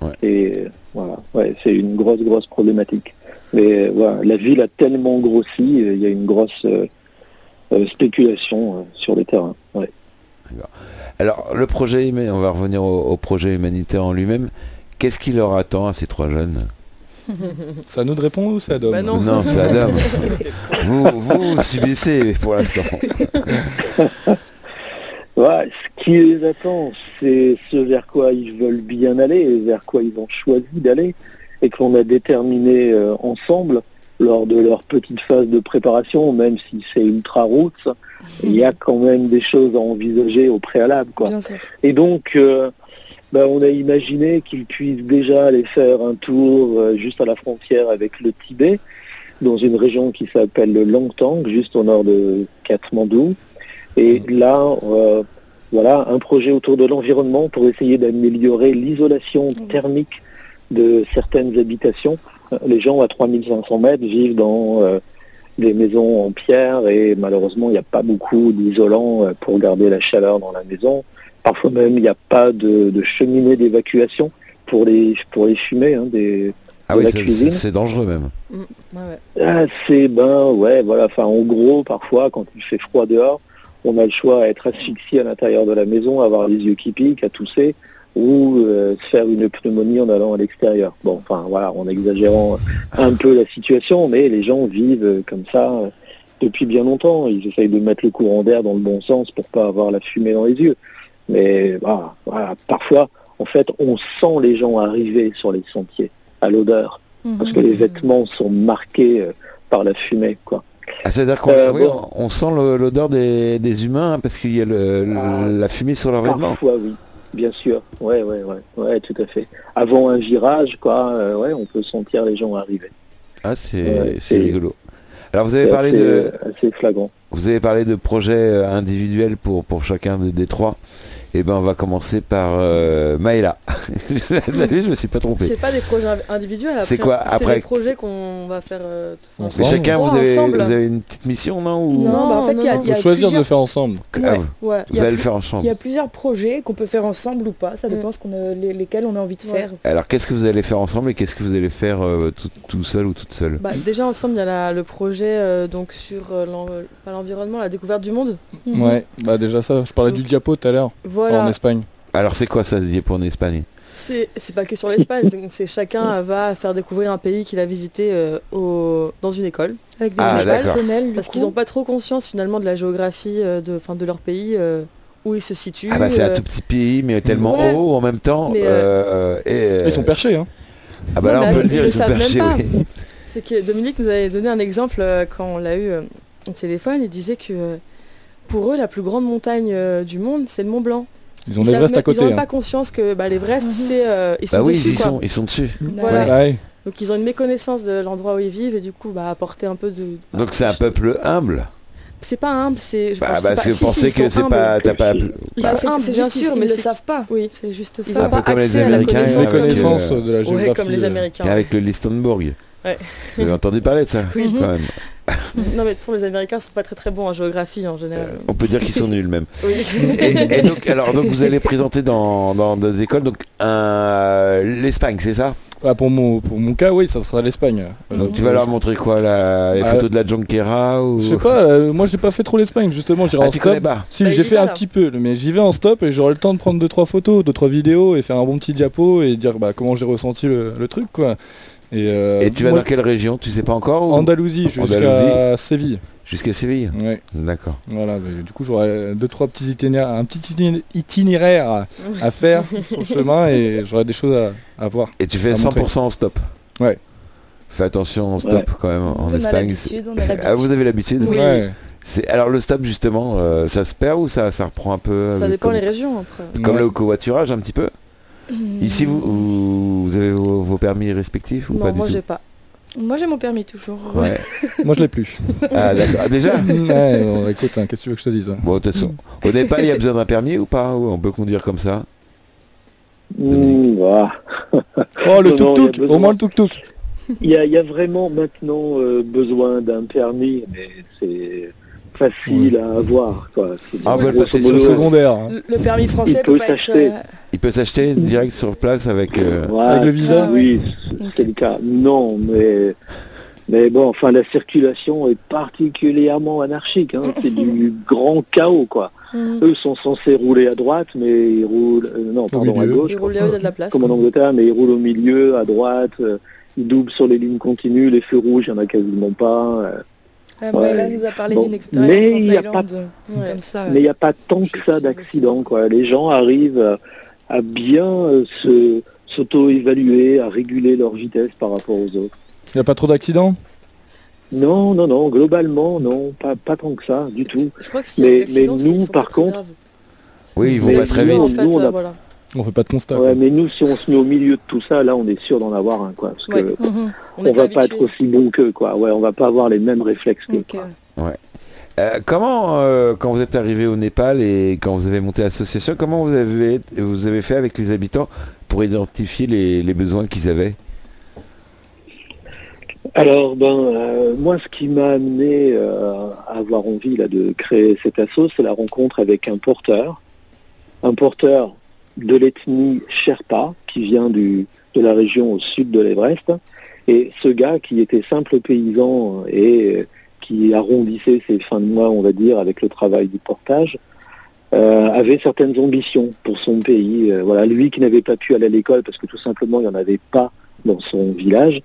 Ouais. Et euh, voilà, ouais, c'est une grosse, grosse problématique. Mais voilà, la ville a tellement grossi, il euh, y a une grosse euh, euh, spéculation euh, sur les terrains. Ouais. Alors, le projet, on va revenir au, au projet humanitaire en lui-même. Qu'est-ce qui leur attend à ces trois jeunes ? Ça nous répond ou c'est à Dom ? Bah non. non, c'est à Dom. vous, vous subissez pour l'instant. Ouais, ce qui les attend, c'est ce vers quoi ils veulent bien aller et vers quoi ils ont choisi d'aller et qu'on a déterminé euh, ensemble lors de leur petite phase de préparation, même si c'est ultra route, il mmh. y a quand même des choses à envisager au préalable, quoi. Bien sûr. Et donc, euh, bah, on a imaginé qu'ils puissent déjà aller faire un tour euh, juste à la frontière avec le Tibet, dans une région qui s'appelle le Langtang, juste au nord de Katmandou. Et là, euh, voilà, un projet autour de l'environnement pour essayer d'améliorer l'isolation thermique de certaines habitations. Les gens à trois mille cinq cents mètres vivent dans euh, des maisons en pierre et malheureusement, il n'y a pas beaucoup d'isolants pour garder la chaleur dans la maison. Parfois même, il n'y a pas de, de cheminée d'évacuation pour les, pour les fumées, hein, des... Ah oui, c'est, c'est, c'est dangereux même. Mmh, ouais. Ah, c'est ben ouais, voilà. Enfin, en gros, parfois, quand il fait froid dehors, on a le choix à être asphyxié à l'intérieur de la maison, à avoir les yeux qui piquent, à tousser, ou euh, faire une pneumonie en allant à l'extérieur. Bon, enfin voilà, en exagérant un peu la situation, mais les gens vivent comme ça depuis bien longtemps. Ils essayent de mettre le courant d'air dans le bon sens pour pas avoir la fumée dans les yeux. Mais bah, voilà, parfois, en fait, on sent les gens arriver sur les sentiers. À l'odeur, mmh, parce que les vêtements sont marqués euh, par la fumée, quoi. Ah, c'est-à-dire qu'on euh, oui, bon, on sent le, l'odeur des, des humains hein, parce qu'il y a le, le, ah, la fumée sur leurs vêtements. Parfois, oui, bien sûr, ouais, ouais, ouais, ouais, tout à fait. Avant un virage, quoi, euh, ouais, on peut sentir les gens arriver. Ah, c'est, ouais, c'est, c'est rigolo. Alors, vous avez parlé assez, de, assez flagrant. Vous avez parlé de projets individuels pour pour chacun des, des trois. Eh ben on va commencer par euh, Maïla. T'as vu, je me suis pas trompé. C'est pas des projets individuels. Après, c'est quoi après c'est des projets qu'on va faire euh, tous ensemble. Mais chacun, vous, oh, avez, ensemble. vous avez une petite mission, non ou... Non, non bah, en fait, il y a, y a choisir plusieurs... de le faire ensemble. Ouais, ah, vous ouais. vous allez le faire ensemble. Il y a plusieurs projets qu'on peut faire ensemble ou pas. Ça dépend mm. ce qu'on a, les, lesquels on a envie de ouais. faire. Alors, qu'est-ce que vous allez faire ensemble et qu'est-ce que vous allez faire euh, tout, tout seul ou toute seule? Bah, déjà ensemble, il y a la, le projet euh, donc sur euh, l'en, pas l'environnement, la découverte du monde. Mm. Ouais. Bah déjà ça. Je parlais donc, du diapo tout à l'heure. Voilà. En Espagne. Alors c'est quoi ça, ce diapo en Espagne? C'est, c'est pas que sur l'Espagne, donc c'est chacun va faire découvrir un pays qu'il a visité euh, au, dans une école. Avec des ah, personnels, parce coup. qu'ils n'ont pas trop conscience finalement de la géographie euh, de, fin, de leur pays, euh, où ils se situent. Ah bah c'est euh, un tout petit pays, mais tellement ouais, haut en même temps. Mais, euh, euh, et, euh, ils sont perchés, hein. Ah bah non, là on bah, peut le dire, ils sont perchés, oui. C'est que Dominique nous avait donné un exemple euh, quand on l'a eu euh, au téléphone, il disait que... Euh, pour eux, la plus grande montagne euh, du monde, c'est le Mont Blanc. Ils ont l'Everest à côté. Ils n'ont hein. pas conscience que bah, l'Everest, mm-hmm. c'est euh, ils sont bah oui, dessus. Ils, quoi. Sont, ils sont dessus. Voilà. Ouais. Ouais. Donc ils ont une méconnaissance de l'endroit où ils vivent et du coup, bah, apporter un peu de. Bah, Donc c'est un peuple humble. C'est pas humble, c'est. Je bah, pense, bah, c'est parce que vous pensez que c'est pas. T'as pas. Ils sont humbles, bien sûr, mais ils ne savent pas. Oui, c'est juste ça. Ils n'ont pas accès à la connaissance de la géographie. Comme les Américains. Avec le Listenborg. Ouais. Vous avez entendu parler de ça, oui. quand même. Non mais de toute façon les Américains sont pas très très bons en géographie en général. Euh, on peut dire qu'ils sont nuls même. Oui. Et, et donc alors donc vous allez présenter dans, dans des écoles donc un, l'Espagne, c'est ça? Ah, pour mon pour mon cas oui ça sera l'Espagne. Donc mmh. tu vas leur montrer quoi la, les ah, photos de la Jonquera ou... Je sais pas, euh, moi j'ai pas fait trop l'Espagne justement, j'irai ah, en stop. Si bah, j'ai fait ça, un là. petit peu, mais j'y vais en stop et j'aurai le temps de prendre deux trois photos, deux trois vidéos et faire un bon petit diapo et dire bah comment j'ai ressenti le, le truc quoi. Et, euh, et tu vas moi, dans quelle région? Tu sais pas encore ou... Andalousie, jusqu'à Andalousie. Séville. Jusqu'à Séville. Oui. D'accord. Voilà, bah, du coup j'aurai deux trois petits itinéraires, un petit itinéraire à, à faire sur le chemin et j'aurai des choses à, à voir. Et tu fais cent pour cent montrer. En stop. Ouais. Fais attention en stop ouais. quand même en on Espagne. On a ah, vous avez l'habitude. Oui. Ouais. C'est, alors le stop justement, euh, ça se perd ou ça, ça reprend un peu? Ça dépend des comme... régions après. Comme ouais. le covoiturage un petit peu. Ici, vous, vous avez vos, vos permis respectifs ou non, pas du tout? Non, moi j'ai pas. Moi j'ai mon permis toujours. Ouais. Moi je l'ai plus. Ah d'accord. Ah, déjà ouais, bon, écoute, hein, qu'est-ce que tu veux que je te dise hein. Bon, de toute façon, au Népal, il y a besoin d'un permis ou pas? On peut conduire comme ça mmh, bah. Oh le tuk-tuk, au moins le tuk-tuk. Il y a, y a vraiment maintenant euh, besoin d'un permis, mais c'est... facile oui. à avoir quoi. C'est ah, bah, c'est sur le secondaire. Hein. Le, le permis français il peut, peut s'acheter. Être, euh... Il peut s'acheter direct sur place avec, euh... ouais, avec le visa. Ah, oui, ouais. c'est le cas. Non, mais mais bon, enfin la circulation est particulièrement anarchique. Hein. C'est du grand chaos quoi. Mm. Eux sont censés rouler à droite, mais ils roulent euh, non pardon milieu. à gauche. Ils roulent là où il y a de la place. Comme en Angleterre, mais ils roulent au milieu, à droite. Euh, ils doublent sur les lignes continues, les feux rouges, il n'y en a quasiment pas. Euh, Ouais, ouais. Maïla nous a parlé bon, d'une expérience mais en Thaïlande. Pas, ouais, comme ça, mais il n'y a pas tant que ça d'accidents. Les gens arrivent à, à bien euh, se, s'auto-évaluer, à réguler leur vitesse par rapport aux autres. Il n'y a pas trop d'accidents ? Non, non, non. Globalement, non. Pas, pas tant que ça, du tout. Je crois que si mais, mais nous, par contre... Grave. Oui, ils vont pas très vite. Nous, nous, on a... voilà. On fait pas de constat. Ouais, mais nous, si on se met au milieu de tout ça, là, on est sûr d'en avoir un, quoi. Parce ouais. que mmh. on, on va pas être aussi bon qu'eux, quoi. Ouais, on va pas avoir les mêmes réflexes qu'eux. Okay. Ouais. Euh, comment, euh, quand vous êtes arrivé au Népal et quand vous avez monté l'association, comment vous avez vous avez fait avec les habitants pour identifier les, les besoins qu'ils avaient ? Alors, ben, euh, moi, ce qui m'a amené euh, à avoir envie là de créer cet asso, c'est la rencontre avec un porteur, un porteur. de l'ethnie Sherpa, qui vient du, de la région au sud de l'Everest. Et ce gars qui était simple paysan et qui arrondissait ses fins de mois, on va dire, avec le travail du portage, euh, avait certaines ambitions pour son pays. Euh, voilà, lui qui n'avait pas pu aller à l'école parce que tout simplement il n'y en avait pas dans son village,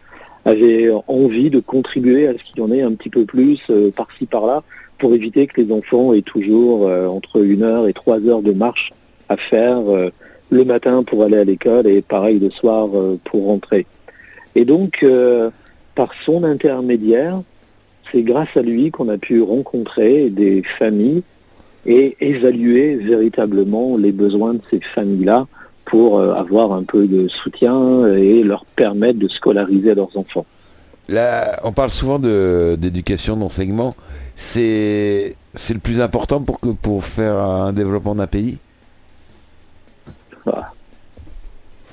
avait envie de contribuer à ce qu'il y en ait un petit peu plus euh, par-ci par-là pour éviter que les enfants aient toujours euh, entre une heure et trois heures de marche à faire euh, le matin pour aller à l'école et pareil le soir euh, pour rentrer. Et donc, euh, par son intermédiaire, c'est grâce à lui qu'on a pu rencontrer des familles et évaluer véritablement les besoins de ces familles-là pour euh, avoir un peu de soutien et leur permettre de scolariser leurs enfants. Là, on parle souvent de, d'éducation, d'enseignement. C'est, c'est le plus important pour, que, pour faire un développement d'un pays ? Voilà.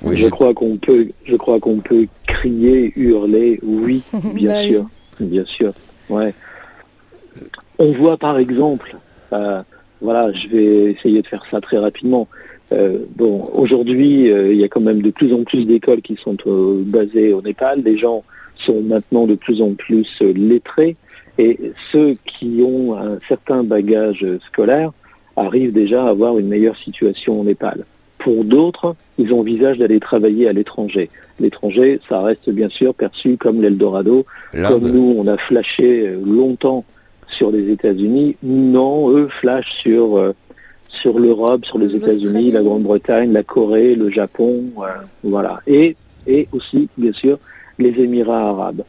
Oui, je, je crois qu'on peut, je crois qu'on peut crier, hurler, oui, bien sûr, bien sûr. Ouais. On voit par exemple, euh, voilà, je vais essayer de faire ça très rapidement. Euh, bon, aujourd'hui, euh, il y a quand même de plus en plus d'écoles qui sont euh, basées au Népal. Les gens sont maintenant de plus en plus euh, lettrés et ceux qui ont un certain bagage scolaire arrivent déjà à avoir une meilleure situation au Népal. Pour d'autres, ils envisagent d'aller travailler à l'étranger. L'étranger, ça reste bien sûr perçu comme l'Eldorado. L'Inde. Comme nous, on a flashé longtemps sur les États-Unis. Non, eux flashent sur, euh, sur l'Europe, sur les États-Unis, la Grande-Bretagne, la Corée, le Japon. Euh, voilà. Et, et aussi, bien sûr, les Émirats arabes.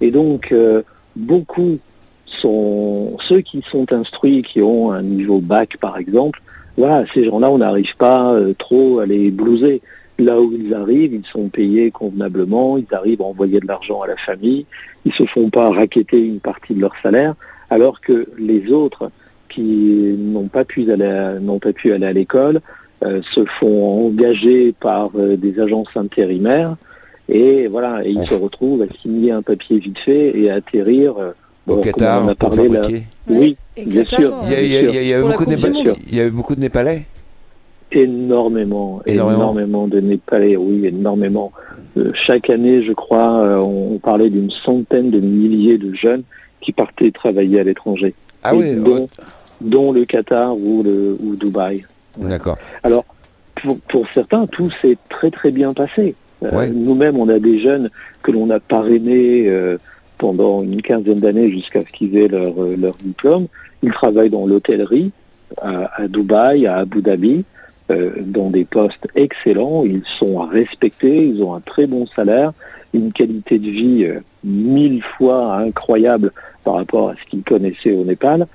Et donc, euh, beaucoup sont ceux qui sont instruits, qui ont un niveau bac, par exemple. Voilà, ces gens-là, on n'arrive pas euh, trop à les blouser. Là où ils arrivent, ils sont payés convenablement, ils arrivent à envoyer de l'argent à la famille, ils se font pas racketter une partie de leur salaire, alors que les autres qui n'ont pas pu aller à, n'ont pas pu aller à l'école euh, se font engager par euh, des agences intérimaires et voilà, et ils ouais. se retrouvent à signer un papier vite fait et à atterrir. Euh, Au Qatar, on a parlé là. Oui, bien sûr. Il y a eu beaucoup de Népalais. Énormément, énormément, énormément de Népalais, oui, énormément. Euh, chaque année, je crois, euh, on, on parlait d'une centaine de milliers de jeunes qui partaient travailler à l'étranger, ah oui, dont, ouais. dont le Qatar ou le ou Dubaï. D'accord. Alors, pour, pour certains, tout s'est très très bien passé. Euh, ouais. Nous-mêmes, on a des jeunes que l'on a parrainés. Euh, pendant une quinzaine d'années jusqu'à ce qu'ils aient leur, leur diplôme. Ils travaillent dans l'hôtellerie, à, à Dubaï, à Abu Dhabi, euh, dans des postes excellents. Ils sont à respecter, ils ont un très bon salaire, une qualité de vie euh, mille fois incroyable par rapport à ce qu'ils connaissaient au Népal.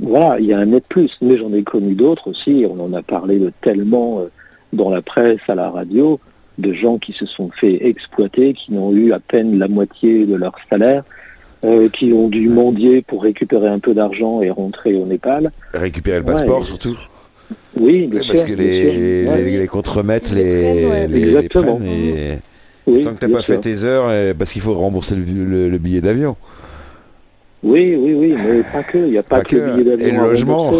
Voilà, il y a un net plus. Mais j'en ai connu d'autres aussi, on en a parlé de tellement euh, dans la presse, à la radio, de gens qui se sont fait exploiter, qui n'ont eu à peine la moitié de leur salaire, euh, qui ont dû mendier pour récupérer un peu d'argent et rentrer au Népal. Récupérer le passeport ouais, surtout. Oui, bien sûr. Parce que les, les, ouais. les contremettent, les, les, les, les prennent. Et... Oui, tant que tu n'as pas sûr. fait tes heures, parce qu'il faut rembourser le, le, le billet d'avion. Oui, oui, oui, mais pas que. Il n'y a pas, pas que, que le billet d'avion. Et le logement.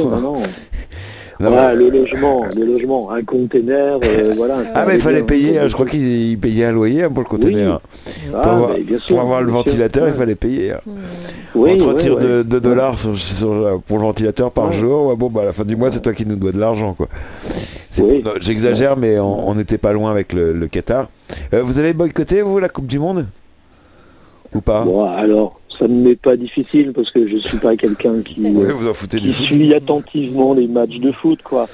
Non, voilà, mais... le logement, le logement, un container, euh, voilà. Ah mais il fallait payer, hein, je crois qu'il payait un loyer hein, pour le container. Oui. Pour, ah, avoir, bien sûr, pour avoir le ventilateur, sûr. il fallait payer. Oui, on te retire deux ouais, ouais. dollars sur, sur, pour le ventilateur par ouais. jour, ouais, bon bah à la fin du mois c'est toi qui nous dois de l'argent quoi. Oui. Non, j'exagère mais on n'était pas loin avec le, le Qatar. Euh, vous avez boycotté vous la Coupe du Monde ? Ou pas ? Bon alors. Ça ne m'est pas difficile parce que je suis pas quelqu'un qui, ouais, vous en foutez qui du suit foot. Attentivement les matchs de foot, quoi.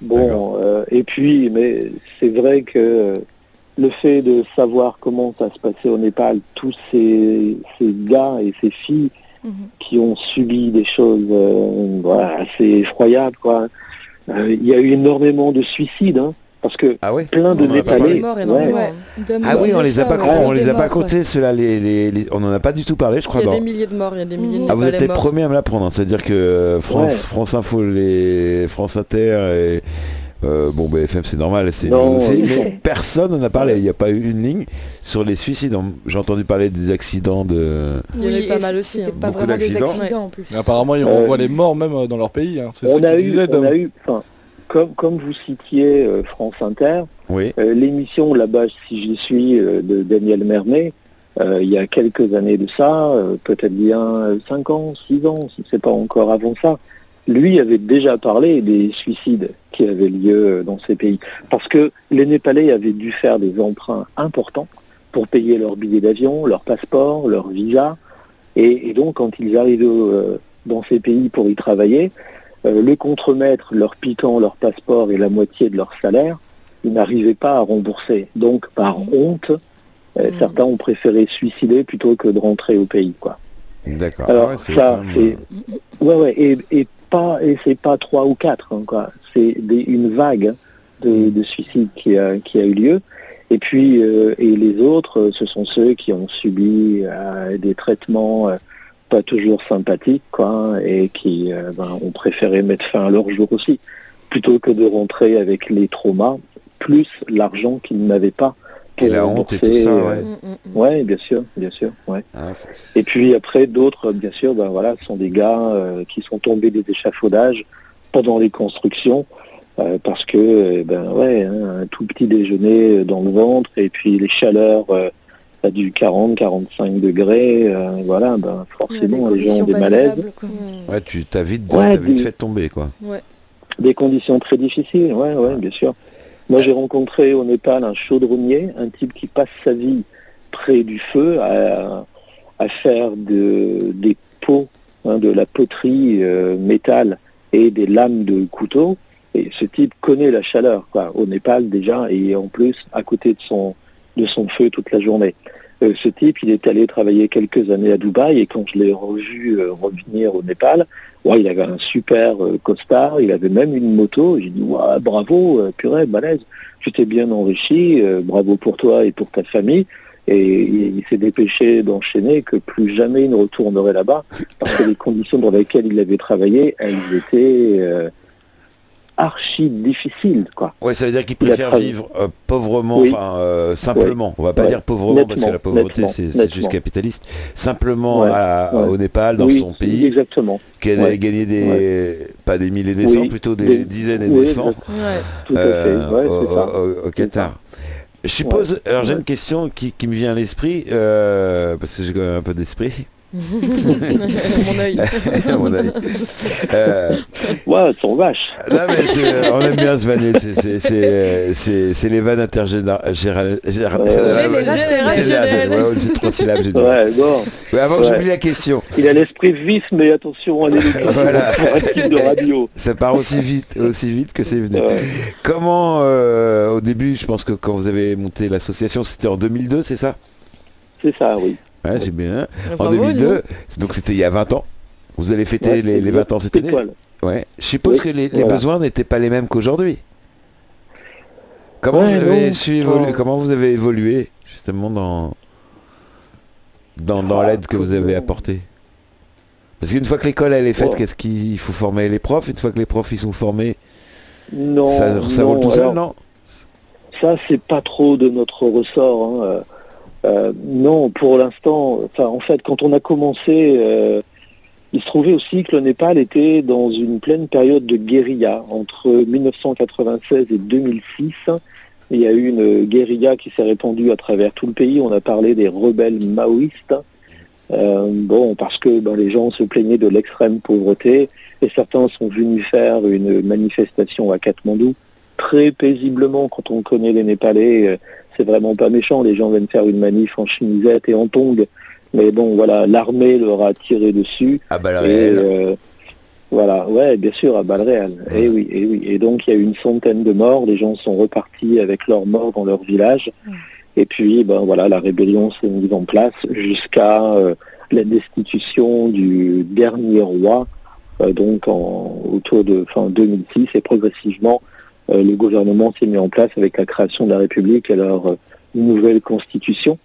Bon, euh, et puis, mais c'est vrai que le fait de savoir comment ça se passait au Népal, tous ces, ces gars et ces filles mmh. qui ont subi des choses euh, voilà, assez effroyables, quoi. Euh, il y a eu énormément de suicides, hein. Parce que ah ouais plein de Népalais. Ouais. Ouais. Ah oui, on les a pas, on les a pas comptés, ceux-là. Les, les, les, on en a pas du tout parlé, je crois. Il y a des milliers de morts, il y a des milliers. Mmh. De ah, vous êtes les morts. Premiers à me l'apprendre. C'est-à-dire que France, ouais. France Info, les France Inter et euh, bon, B F M, c'est normal. C'est non, aussi, mais personne n'en a parlé. Il n'y a pas eu une ligne sur les suicides. J'ai entendu parler des accidents de. Il y en avait pas mal aussi. C'était hein. pas beaucoup vraiment d'accidents. Des accidents en plus. Mais apparemment, ils renvoient les morts même dans leur pays. Hein. C'est on ça qu'ils disaient. On a eu. Comme, comme vous citiez euh, France Inter, oui. euh, l'émission La Bâche si j'y suis euh, de Daniel Mermet, euh, il y a quelques années de ça, euh, peut-être bien cinq ans, six ans, si c'est pas encore avant ça, lui avait déjà parlé des suicides qui avaient lieu dans ces pays. Parce que les Népalais avaient dû faire des emprunts importants pour payer leurs billets d'avion, leurs passeports, leurs visas. Et, et donc quand ils arrivaient euh, dans ces pays pour y travailler, Euh, le contremaître, leur piquant leur passeport et la moitié de leur salaire, ils n'arrivaient pas à rembourser. Donc, par mmh. honte, euh, mmh. certains ont préféré suicider plutôt que de rentrer au pays, quoi. D'accord. Alors, ouais, c'est ça, c'est... Ouais, ouais, et, et pas, et c'est pas trois ou quatre, hein, quoi. C'est des, une vague de, de suicides qui a, qui a eu lieu. Et puis, euh, et les autres, ce sont ceux qui ont subi euh, des traitements... Euh, pas toujours sympathiques, quoi, et qui euh, ben, ont préféré mettre fin à leur jour aussi, plutôt que de rentrer avec les traumas, plus l'argent qu'ils n'avaient pas pour et la honte et tout ça, ouais. Ouais, bien sûr, bien sûr, ouais. Ah, et puis après, d'autres, bien sûr, ben voilà, sont des gars euh, qui sont tombés des échafaudages pendant les constructions, euh, parce que, euh, ben ouais, hein, un tout petit déjeuner dans le ventre, et puis les chaleurs... Euh, t'as du quarante à quarante-cinq degrés, euh, voilà, ben forcément les gens ont des malaises. Ouais, tu t'as vite, ouais, t'as vite des... fait tomber, quoi. Ouais. Des conditions très difficiles, ouais, ouais, bien sûr. Moi, j'ai rencontré au Népal un chaudronnier, un type qui passe sa vie près du feu à, à faire de, des pots, hein, de la poterie euh, métal et des lames de couteau. Et ce type connaît la chaleur, quoi, au Népal déjà, et en plus, à côté de son... de son feu toute la journée. Euh, ce type, il est allé travailler quelques années à Dubaï, et quand je l'ai revu euh, revenir au Népal, ouais, il avait un super euh, costard, il avait même une moto, j'ai dit ouais, bravo, euh, purée, balèze, tu t'es bien enrichi, euh, bravo pour toi et pour ta famille, et il, il s'est dépêché d'enchaîner que plus jamais il ne retournerait là-bas, parce que les conditions dans lesquelles il avait travaillé, elles étaient... Euh, archi difficile, quoi. Ouais, ça veut dire qu'ils préfèrent vivre euh, pauvrement, enfin oui. euh, simplement. Ouais. On va pas ouais. dire pauvrement nettement, parce que la pauvreté c'est, c'est juste capitaliste. Simplement ouais. À, ouais. au Népal, dans oui, son pays, exactement. Qu'elle ouais. a gagné des ouais. pas des milliers et des cents, oui. plutôt des, des dizaines et oui, des cents euh, ouais, au, au, au Qatar. Je suppose. Ouais. Alors j'ai ouais. une question qui, qui me vient à l'esprit euh, parce que j'ai quand même un peu d'esprit. Mon œil. Mon œil. Euh... Ouais, son vache. Non, mais c'est, on aime bien se vanner. C'est, c'est, c'est, c'est, c'est les vannes intergénérationnelles. Générationnelles. Ouais, c'est trois syllabes. J'ai dit. Ouais, bon. Mais avant ouais. que j'oublie la question. Il a l'esprit vif, mais attention, on est voilà. de radio. Ça part aussi vite, aussi vite que c'est venu. Ouais. Comment, euh, au début, je pense que quand vous avez monté l'association, c'était en deux mille deux, c'est ça ? C'est ça, oui. Ouais, c'est bien. En bravo, deux mille deux, donc c'était il y a vingt ans. Vous allez fêter ouais, les, les vingt ans cette année. Ouais. Je suppose oui, que les, voilà. les besoins n'étaient pas les mêmes qu'aujourd'hui. Comment, ouais, vous, avez su évoluer, comment vous avez évolué justement dans, dans, dans ah, l'aide que vous avez apportée? Parce qu'une fois que l'école elle est faite, oh. qu'est-ce qu'il faut former les profs? Une fois que les profs ils sont formés, non, ça, ça non, roule tout seul, non? Ça c'est pas trop de notre ressort. Hein. Euh, non, pour l'instant, enfin, en fait, quand on a commencé, euh, il se trouvait aussi que le Népal était dans une pleine période de guérilla. Entre mille neuf cent quatre-vingt-seize et deux mille six, il y a eu une guérilla qui s'est répandue à travers tout le pays. On a parlé des rebelles maoïstes, euh, bon, parce que ben, les gens se plaignaient de l'extrême pauvreté, et certains sont venus faire une manifestation à Katmandou. Très paisiblement, quand on connaît les Népalais, euh, c'est vraiment pas méchant, les gens viennent faire une manif en chemisette et en tongs Mais bon, voilà, l'armée leur a tiré dessus. À balles réelles. Euh, voilà, ouais, bien sûr, à balles réelles. Mmh. Et oui, et oui. Et donc, il y a eu une centaine de morts. Les gens sont repartis avec leurs morts dans leur village. Mmh. Et puis, ben voilà, la rébellion s'est mise en place jusqu'à euh, la destitution du dernier roi, euh, donc en, autour de fin deux mille six. Et progressivement, euh, le gouvernement s'est mis en place avec la création de la République et leur euh, nouvelle constitution.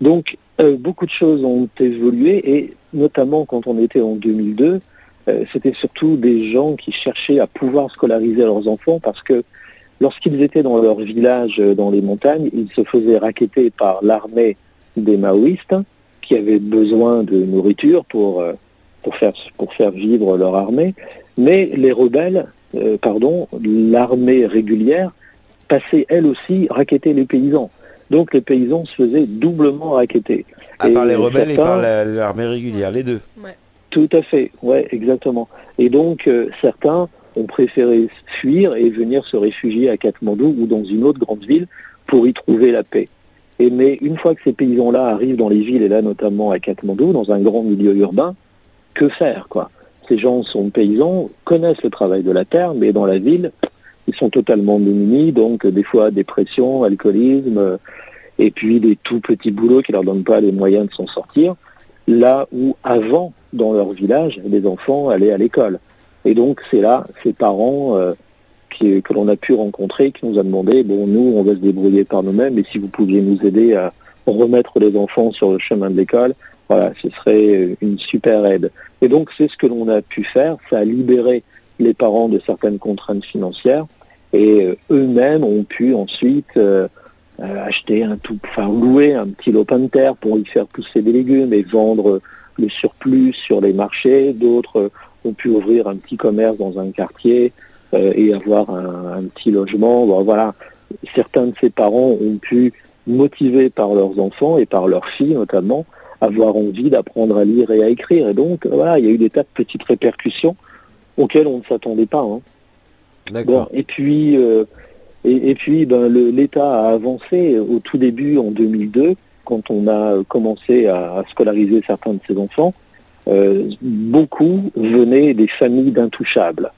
Donc, Euh, beaucoup de choses ont évolué, et notamment quand on était en deux mille deux, euh, c'était surtout des gens qui cherchaient à pouvoir scolariser leurs enfants, parce que lorsqu'ils étaient dans leur village, euh, dans les montagnes, ils se faisaient raqueter par l'armée des maoïstes qui avaient besoin de nourriture pour, euh, pour, faire, pour faire vivre leur armée. Mais les rebelles, euh, pardon, l'armée régulière, passait elle aussi raqueter les paysans. Donc les paysans se faisaient doublement raqueter. À part les rebelles et par la, l'armée régulière, les deux. Ouais. Tout à fait, ouais, exactement. Et donc euh, certains ont préféré fuir et venir se réfugier à Katmandou ou dans une autre grande ville pour y trouver la paix. Et mais une fois que ces paysans-là arrivent dans les villes, et là notamment à Katmandou, dans un grand milieu urbain, que faire, quoi? Ces gens sont paysans, connaissent le travail de la terre, mais dans la ville... ils sont totalement démunis, donc des fois dépression, alcoolisme, euh, et puis des tout petits boulots qui ne leur donnent pas les moyens de s'en sortir, là où avant, dans leur village, les enfants allaient à l'école. Et donc c'est là, ces parents euh, qui, que l'on a pu rencontrer, qui nous a demandé, bon, nous, on va se débrouiller par nous-mêmes, et si vous pouviez nous aider à remettre les enfants sur le chemin de l'école, voilà, ce serait une super aide. Et donc c'est ce que l'on a pu faire, ça a libéré les parents de certaines contraintes financières, et eux-mêmes ont pu ensuite euh, acheter un tout, enfin louer un petit lopin de terre pour y faire pousser des légumes et vendre le surplus sur les marchés. D'autres ont pu ouvrir un petit commerce dans un quartier euh, et avoir un, un petit logement. Bon, voilà, certains de ces parents ont pu, motivés par leurs enfants et par leurs filles notamment, avoir envie d'apprendre à lire et à écrire. Et donc voilà, il y a eu des tas de petites répercussions auxquelles on ne s'attendait pas, hein. D'accord. Bon, et puis, euh, et, et puis ben, le, l'État a avancé au tout début, en deux mille deux, quand on a commencé à, à scolariser certains de ses enfants. Euh, beaucoup venaient des familles d'intouchables.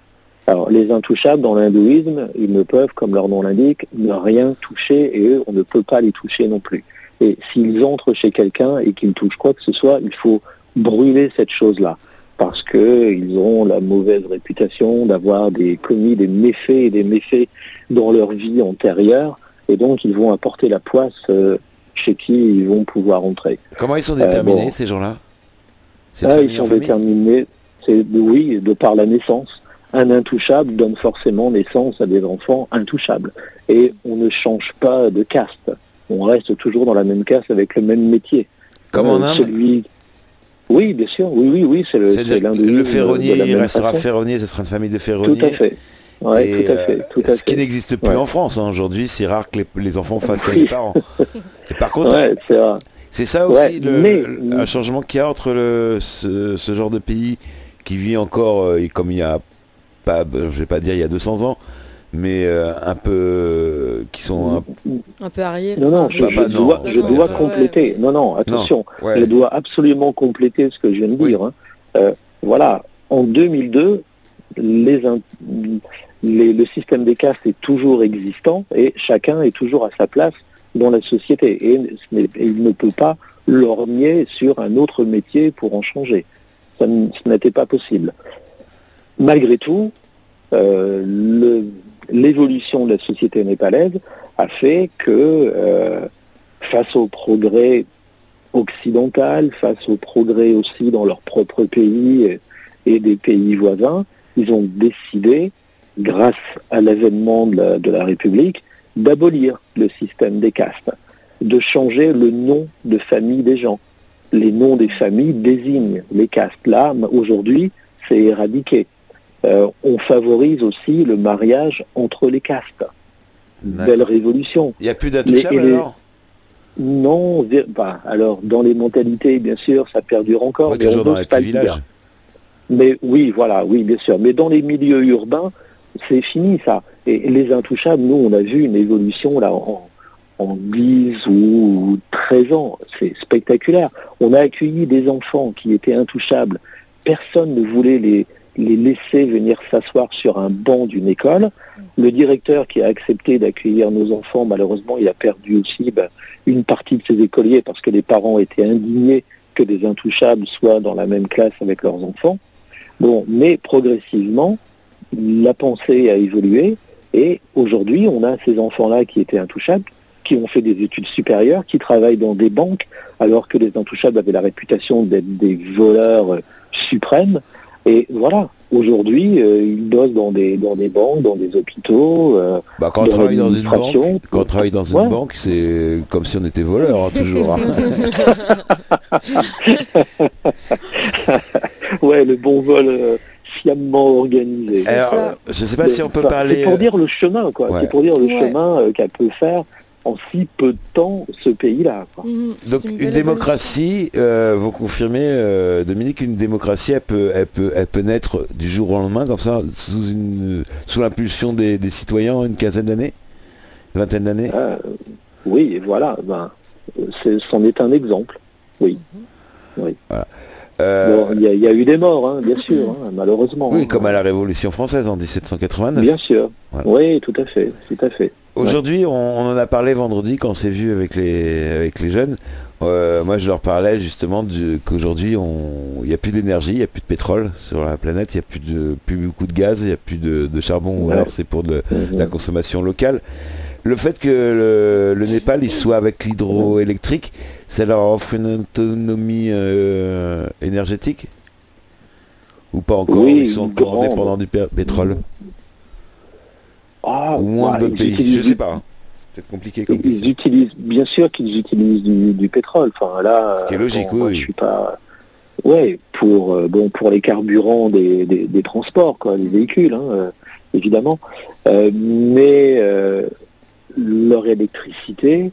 Alors, les intouchables, dans l'hindouisme, ils ne peuvent, comme leur nom l'indique, ne rien toucher, et eux, on ne peut pas les toucher non plus. Et s'ils entrent chez quelqu'un et qu'ils touchent quoi que ce soit, il faut brûler cette chose-là, parce qu'ils ont la mauvaise réputation d'avoir des, commis des méfaits et des méfaits dans leur vie antérieure, et donc ils vont apporter la poisse euh, chez qui ils vont pouvoir entrer. Comment ils sont déterminés, euh, bon. ces gens-là ah, Ils sont déterminés, c'est, oui, de par la naissance. Un intouchable donne forcément naissance à des enfants intouchables, et on ne change pas de caste, on reste toujours dans la même caste avec le même métier. Comme euh, en Inde celui... Oui, bien sûr, oui, oui, oui, c'est, le, c'est, c'est l'un des... Le ferronnier, de il restera façon. ferronnier, ce sera une famille de ferronniers. Tout à fait, ouais, et, tout à fait, tout à fait. Euh, ce qui n'existe plus ouais. en France, hein, aujourd'hui, c'est rare que les, les enfants fassent comme les parents. Et par contre, ouais, c'est, c'est ça aussi, ouais, le, mais... le, un changement qu'il y a entre le, ce, ce genre de pays qui vit encore, euh, et comme il y a, pas, je vais pas dire il y a deux cents ans, mais euh, un peu... Euh, qui sont... Un, un peu arrière. Non, non, je, Papa, je non, dois, je dois compléter. Non, non, attention. Non, ouais. Je dois absolument compléter ce que je viens de dire. Oui. Hein. Euh, voilà, en deux mille deux, les, les, le système des castes est toujours existant, et chacun est toujours à sa place dans la société. Et, et il ne peut pas lorgner sur un autre métier pour en changer. Ça n'était pas possible. Malgré tout, euh, le... l'évolution de la société népalaise a fait que, euh, face au progrès occidental, face au progrès aussi dans leur propre pays et, et des pays voisins, ils ont décidé, grâce à l'avènement de la, de la République, d'abolir le système des castes, de changer le nom de famille des gens. Les noms des familles désignent les castes. Là, aujourd'hui, c'est éradiqué. Euh, on favorise aussi le mariage entre les castes. D'accord. Belle révolution. Il n'y a plus d'intouchables les... alors Non, bah, alors dans les mentalités, bien sûr, ça perdure encore. Ouais, mais toujours on dans les petits villages. Mais oui, voilà, oui, bien sûr. Mais dans les milieux urbains, c'est fini ça. Et les intouchables, nous, on a vu une évolution là en, en dix ou treize ans. C'est spectaculaire. On a accueilli des enfants qui étaient intouchables. Personne ne voulait les, les laisser venir s'asseoir sur un banc d'une école. Le directeur qui a accepté d'accueillir nos enfants, malheureusement, il a perdu aussi bah, une partie de ses écoliers parce que les parents étaient indignés que des intouchables soient dans la même classe avec leurs enfants. Bon, mais progressivement, la pensée a évolué et aujourd'hui, on a ces enfants-là qui étaient intouchables, qui ont fait des études supérieures, qui travaillent dans des banques, alors que les intouchables avaient la réputation d'être des voleurs euh, suprêmes. Et voilà, aujourd'hui, euh, ils bossent dans des, dans des banques, dans des hôpitaux, euh, bah, quand dans travaille dans une banque, Quand on travaille dans une ouais. banque, c'est comme si on était voleur, hein, toujours. Hein. Ouais, le bon vol euh, fièrement organisé. Alors, ça. je ne sais pas mais, si on peut enfin, parler... C'est pour dire le chemin, quoi. Ouais. C'est pour dire le ouais. chemin euh, qu'elle peut faire en si peu de temps, ce pays-là. Quoi. Mmh, Donc, une, une démocratie, euh, vous confirmez, euh, Dominique, une démocratie, elle peut, elle, peut, elle peut naître du jour au lendemain, comme ça, sous, une, sous l'impulsion des, des citoyens, une quinzaine d'années, une vingtaine d'années euh, Oui, et voilà, ben, c'est, c'en est un exemple, oui. Mmh. oui. Voilà. Euh... Bon, il y, y a eu des morts, hein, bien sûr, hein, malheureusement. Oui, comme à la Révolution française en dix-sept cent quatre-vingt-neuf. Bien sûr. Voilà. Oui, tout à fait, tout à fait. Aujourd'hui, ouais. on, on en a parlé vendredi quand on s'est vu avec les avec les jeunes. Euh, moi, je leur parlais justement du, qu'aujourd'hui, il n'y a plus d'énergie, il n'y a plus de pétrole sur la planète, il n'y a plus de plus beaucoup de gaz, il n'y a plus de, de charbon. Ouais. Alors, c'est pour de, mmh. de la consommation locale. Le fait que le, le Népal il soit avec l'hydroélectrique, ça leur offre une autonomie euh, énergétique ou pas encore? Oui, ils sont encore grande. dépendants du p- pétrole. Ah, ou moins bah, d'autres pays, utilisent... je sais pas. Hein. C'est peut-être compliqué comme ils, ils utilisent, bien sûr qu'ils utilisent du, du pétrole. Enfin là, c'est logique. Bon, oui. Moi, je suis pas. Ouais, pour euh, bon pour les carburants des, des, des transports, quoi, les véhicules, hein, euh, évidemment. Euh, mais euh, leur électricité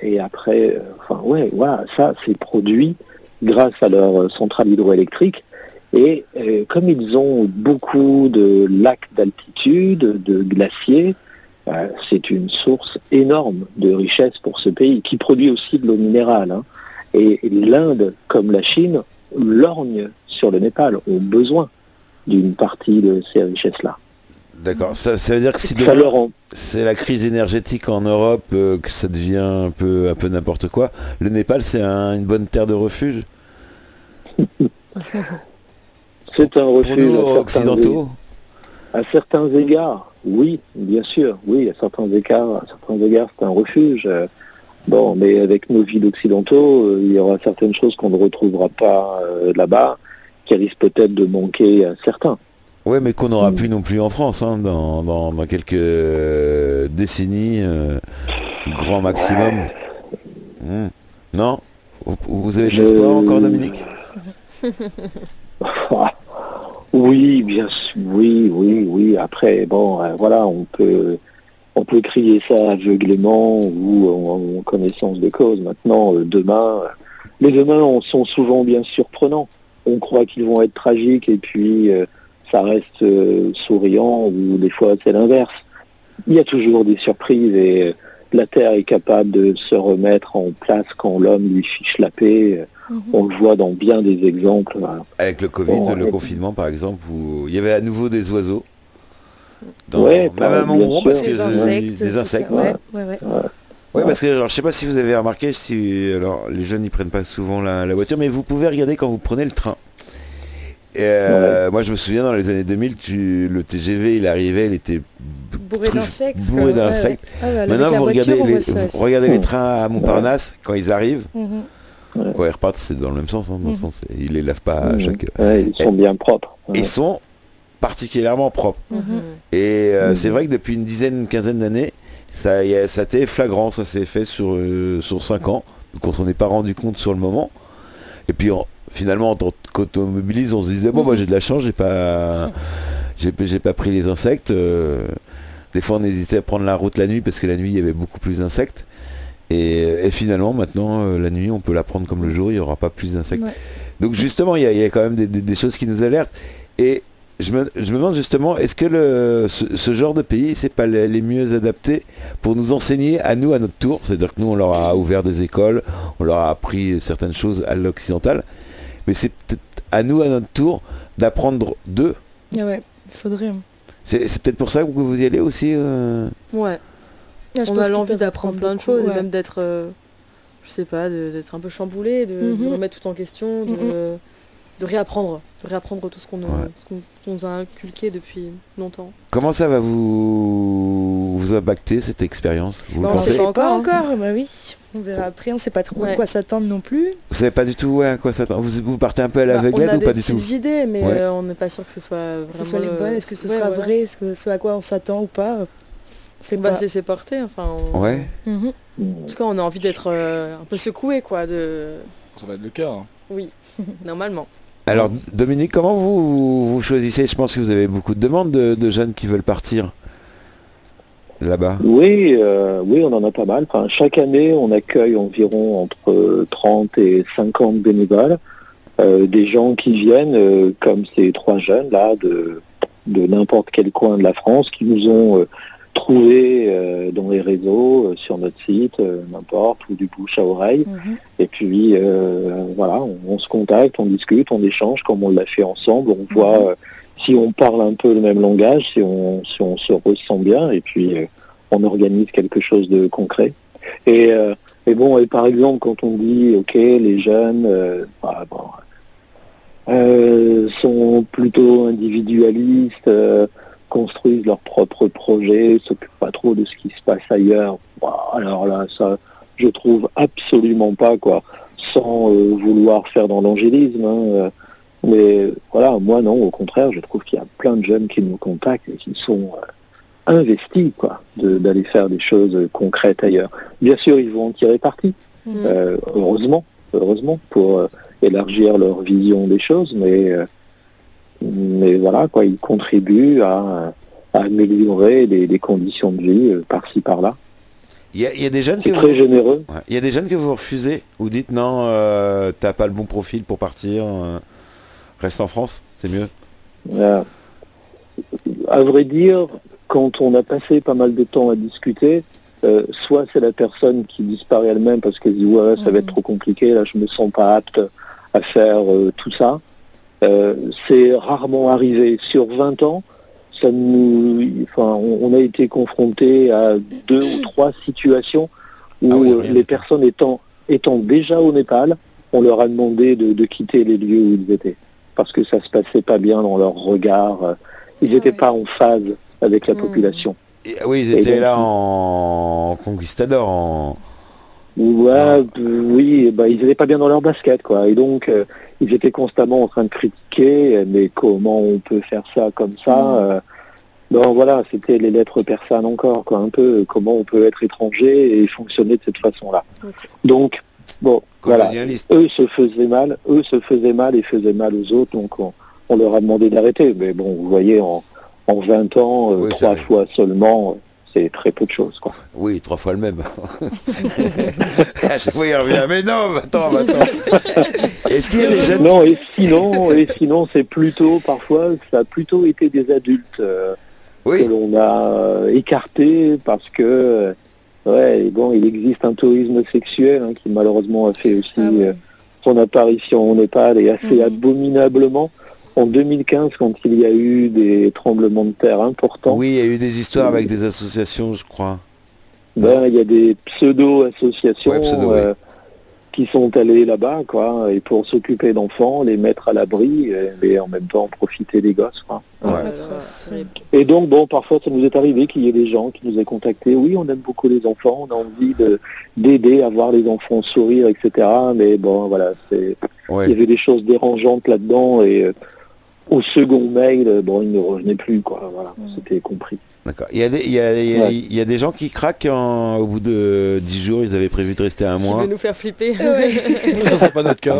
et après, euh, enfin ouais, voilà, ça c'est produit grâce à leur centrale hydroélectrique et euh, comme ils ont beaucoup de lacs d'altitude, de glaciers, bah, c'est une source énorme de richesse pour ce pays qui produit aussi de l'eau minérale. Hein. Et l'Inde, comme la Chine, lorgne sur le Népal, ont besoin d'une partie de ces richesses-là. D'accord, ça, ça veut dire que si demain, c'est la crise énergétique en Europe, euh, que ça devient un peu, un peu n'importe quoi, le Népal c'est un, une bonne terre de refuge. C'est un refuge pour nous, à occidentaux. Certains, à certains égards, oui, bien sûr, oui, à certains égards, à certains égards c'est un refuge. Bon, mais avec nos villes occidentaux, euh, il y aura certaines choses qu'on ne retrouvera pas euh, là-bas, qui risquent peut-être de manquer à certains. Oui, mais qu'on n'aura plus non plus en France, hein, dans, dans, dans quelques euh, décennies, euh, grand maximum. Ouais. Mmh. Non, vous, vous avez de l'espoir euh... encore, Dominique? Oui, bien sûr, oui, oui, oui. Après, bon, euh, voilà, on peut, on peut crier ça aveuglément ou en, en connaissance de cause. Maintenant, euh, demain, euh, les demain on, sont souvent bien surprenants. On croit qu'ils vont être tragiques et puis... Euh, ça reste euh, souriant ou des fois c'est l'inverse. Il y a toujours des surprises et euh, la Terre est capable de se remettre en place quand l'homme lui fiche la paix. Mmh. On le voit dans bien des exemples. Voilà. Avec le Covid, bon, le ouais. confinement par exemple, où il y avait à nouveau des oiseaux. Dans ouais, leur... Même à mon gros, parce que des insectes. Des insectes. Ouais, ouais, ouais. Ouais. Oui, parce que alors, je ne sais pas si vous avez remarqué, si alors, les jeunes n'y prennent pas souvent la, la voiture, mais vous pouvez regarder quand vous prenez le train. Euh, ouais. Moi je me souviens dans les années deux mille, tu, le T G V il arrivait, il était bourré truff, d'insectes. Bourré d'insectes. Ouais, ouais. Ah, bah, maintenant vous regardez, voiture, les, vous regardez les trains à Montparnasse ouais. quand ils arrivent, mm-hmm. ouais. quand ils repartent c'est dans le même sens, hein, dans mm-hmm. le sens ils les lavent pas mm-hmm. à chaque. Ouais, ils sont et, bien propres. Ouais. Ils sont particulièrement propres. Mm-hmm. Et euh, mm-hmm. c'est vrai que depuis une dizaine, une quinzaine d'années, ça, a, ça a été flagrant, ça s'est fait sur euh, sur cinq ans, qu'on s'en est pas rendu compte sur le moment. Et puis on, finalement, en tant qu'automobiliste, on se disait, bon, moi j'ai de la chance, j'ai pas, j'ai, j'ai pas pris les insectes. Euh, des fois, on hésitait à prendre la route la nuit parce que la nuit, il y avait beaucoup plus d'insectes. Et, et finalement, maintenant, euh, la nuit, on peut la prendre comme le jour, il n'y aura pas plus d'insectes. Ouais. Donc justement, il y, y a quand même des, des, des choses qui nous alertent. Et Je me, je me demande justement, est-ce que le, ce, ce genre de pays, c'est pas les, les mieux adaptés pour nous enseigner à nous, à notre tour? C'est-à-dire que nous, on leur a ouvert des écoles, on leur a appris certaines choses à l'occidental, mais c'est peut-être à nous, à notre tour, d'apprendre d'eux. Ouais, il faudrait. C'est, c'est peut-être pour ça que vous y allez aussi euh... Ouais. Ah, je on pense a l'envie d'apprendre plein de choses, ouais. Et même d'être, euh, je sais pas, de, d'être un peu chamboulé, de, mm-hmm. de remettre tout en question, de... Mm-hmm. De réapprendre, de réapprendre tout ce qu'on, ouais. ce qu'on, qu'on a inculqué depuis longtemps. Comment ça va vous, vous impacter cette expérience? Vous bah le on pensez sait pas encore, encore. Bah oui, on verra après, on ne sait pas trop ouais. à quoi s'attendre non plus. Vous savez pas du tout ouais, à quoi s'attendre. Vous, vous partez un peu à l'aveuglette bah, ou pas du tout? On a des petites idées, mais ouais. euh, on n'est pas sûr que ce soit vraiment... Que ce soit les bonnes, est-ce que ce ouais, sera ouais. vrai, est-ce que ce à quoi on s'attend ou pas? C'est on va pas... se laisser porter, enfin... On... Ouais. Mm-hmm. En tout cas, on a envie d'être euh, un peu secoué, quoi, de... Ça va être le cas, hein. Oui, normalement. Alors Dominique, comment vous, vous choisissez? Je pense que vous avez beaucoup de demandes de, de jeunes qui veulent partir là-bas. Oui, euh, oui, on en a pas mal. Enfin, chaque année, on accueille environ entre trente et cinquante bénévoles, euh, des gens qui viennent, euh, comme ces trois jeunes là, de, de n'importe quel coin de la France, qui nous ont euh, trouvés euh, dans les réseaux, euh, sur notre site, euh, n'importe, ou du bouche à oreille. Mmh. Et puis, euh, voilà, on, on se contacte, on discute, on échange comme on l'a fait ensemble. On mmh. voit euh, si on parle un peu le même langage, si on, si on se ressent bien, et puis euh, on organise quelque chose de concret. Et, euh, et bon, et par exemple, quand on dit, ok, les jeunes... Euh, bah, bon, euh, sont plutôt individualistes... Euh, construisent leurs propres projets, s'occupent pas trop de ce qui se passe ailleurs. Alors là, ça, je trouve absolument pas, quoi, sans euh, vouloir faire dans l'angélisme. Hein. Mais voilà, moi non, au contraire, je trouve qu'il y a plein de jeunes qui nous contactent et qui sont euh, investis, quoi, de, d'aller faire des choses concrètes ailleurs. Bien sûr, ils vont en tirer parti, mmh. euh, heureusement, heureusement, pour euh, élargir leur vision des choses, mais... Euh, Mais voilà, quoi, ils contribuent à, à améliorer les, les conditions de vie euh, par-ci, par-là. Il y a, il y a des jeunes C'est que très vous... généreux. Ouais. Il y a des jeunes que vous refusez. Vous dites non, euh, t'as pas le bon profil pour partir. Euh, reste en France, c'est mieux. Euh, à vrai dire, quand on a passé pas mal de temps à discuter, euh, soit c'est la personne qui disparaît elle-même parce qu'elle dit ouais, ça mmh. va être trop compliqué, là je me sens pas apte à faire euh, tout ça. Euh, c'est rarement arrivé. Sur vingt ans, ça nous, enfin, on, on a été confronté à deux ou trois situations où ah oui, euh, les personnes étant, étant déjà au Népal, on leur a demandé de, de quitter les lieux où ils étaient, parce que ça se passait pas bien dans leur regard. Ils n'étaient ah oui. pas en phase avec la mmh. population. Et, oui, ils étaient donc, là en conquistador. En... Ouais, ah. euh, oui, bah, ils n'étaient pas bien dans leur basket, quoi. Et donc... Euh, ils étaient constamment en train de critiquer, mais comment on peut faire ça comme ça? Non, voilà, c'était les lettres persanes encore, quoi, un peu, comment on peut être étranger et fonctionner de cette façon-là. Okay. Donc, bon, voilà, eux se faisaient mal, eux se faisaient mal et faisaient mal aux autres, donc on, on leur a demandé d'arrêter. Mais bon, vous voyez, en, en vingt ans, oui, trois fois seulement... C'est très peu de choses, quoi. Oui, trois fois le même. À chaque fois, il revient. Mais non, attends, attends. Est-ce qu'il y a des jeunes... Non, et sinon, et sinon, c'est plutôt, parfois, ça a plutôt été des adultes euh, oui. que l'on a écartés parce que, ouais, bon, il existe un tourisme sexuel hein, qui, malheureusement, a fait aussi ah ouais. euh, son apparition au Népal et assez mmh. abominablement. En deux mille quinze, quand il y a eu des tremblements de terre importants... Oui, il y a eu des histoires avec des associations, je crois. Ben, il y a des pseudo-associations ouais, pseudo, euh, oui. qui sont allées là-bas, quoi, et pour s'occuper d'enfants, les mettre à l'abri, et en même temps profiter des gosses, quoi. Ouais. Ouais. Et donc, bon, parfois, ça nous est arrivé qu'il y ait des gens qui nous aient contactés. Oui, on aime beaucoup les enfants, on a envie de, d'aider à voir les enfants sourire, et cetera. Mais bon, voilà, c'est... Ouais. Il y avait des choses dérangeantes là-dedans, et... Au second mail, bon, il ne revenait plus, quoi, voilà, mmh. c'était compris. D'accord. Il y a des, il y a, il y a, ouais. il y a des gens qui craquent en, au bout de dix jours, ils avaient prévu de rester un mois. Tu veux nous faire flipper. Nous, ça, c'est pas notre cas.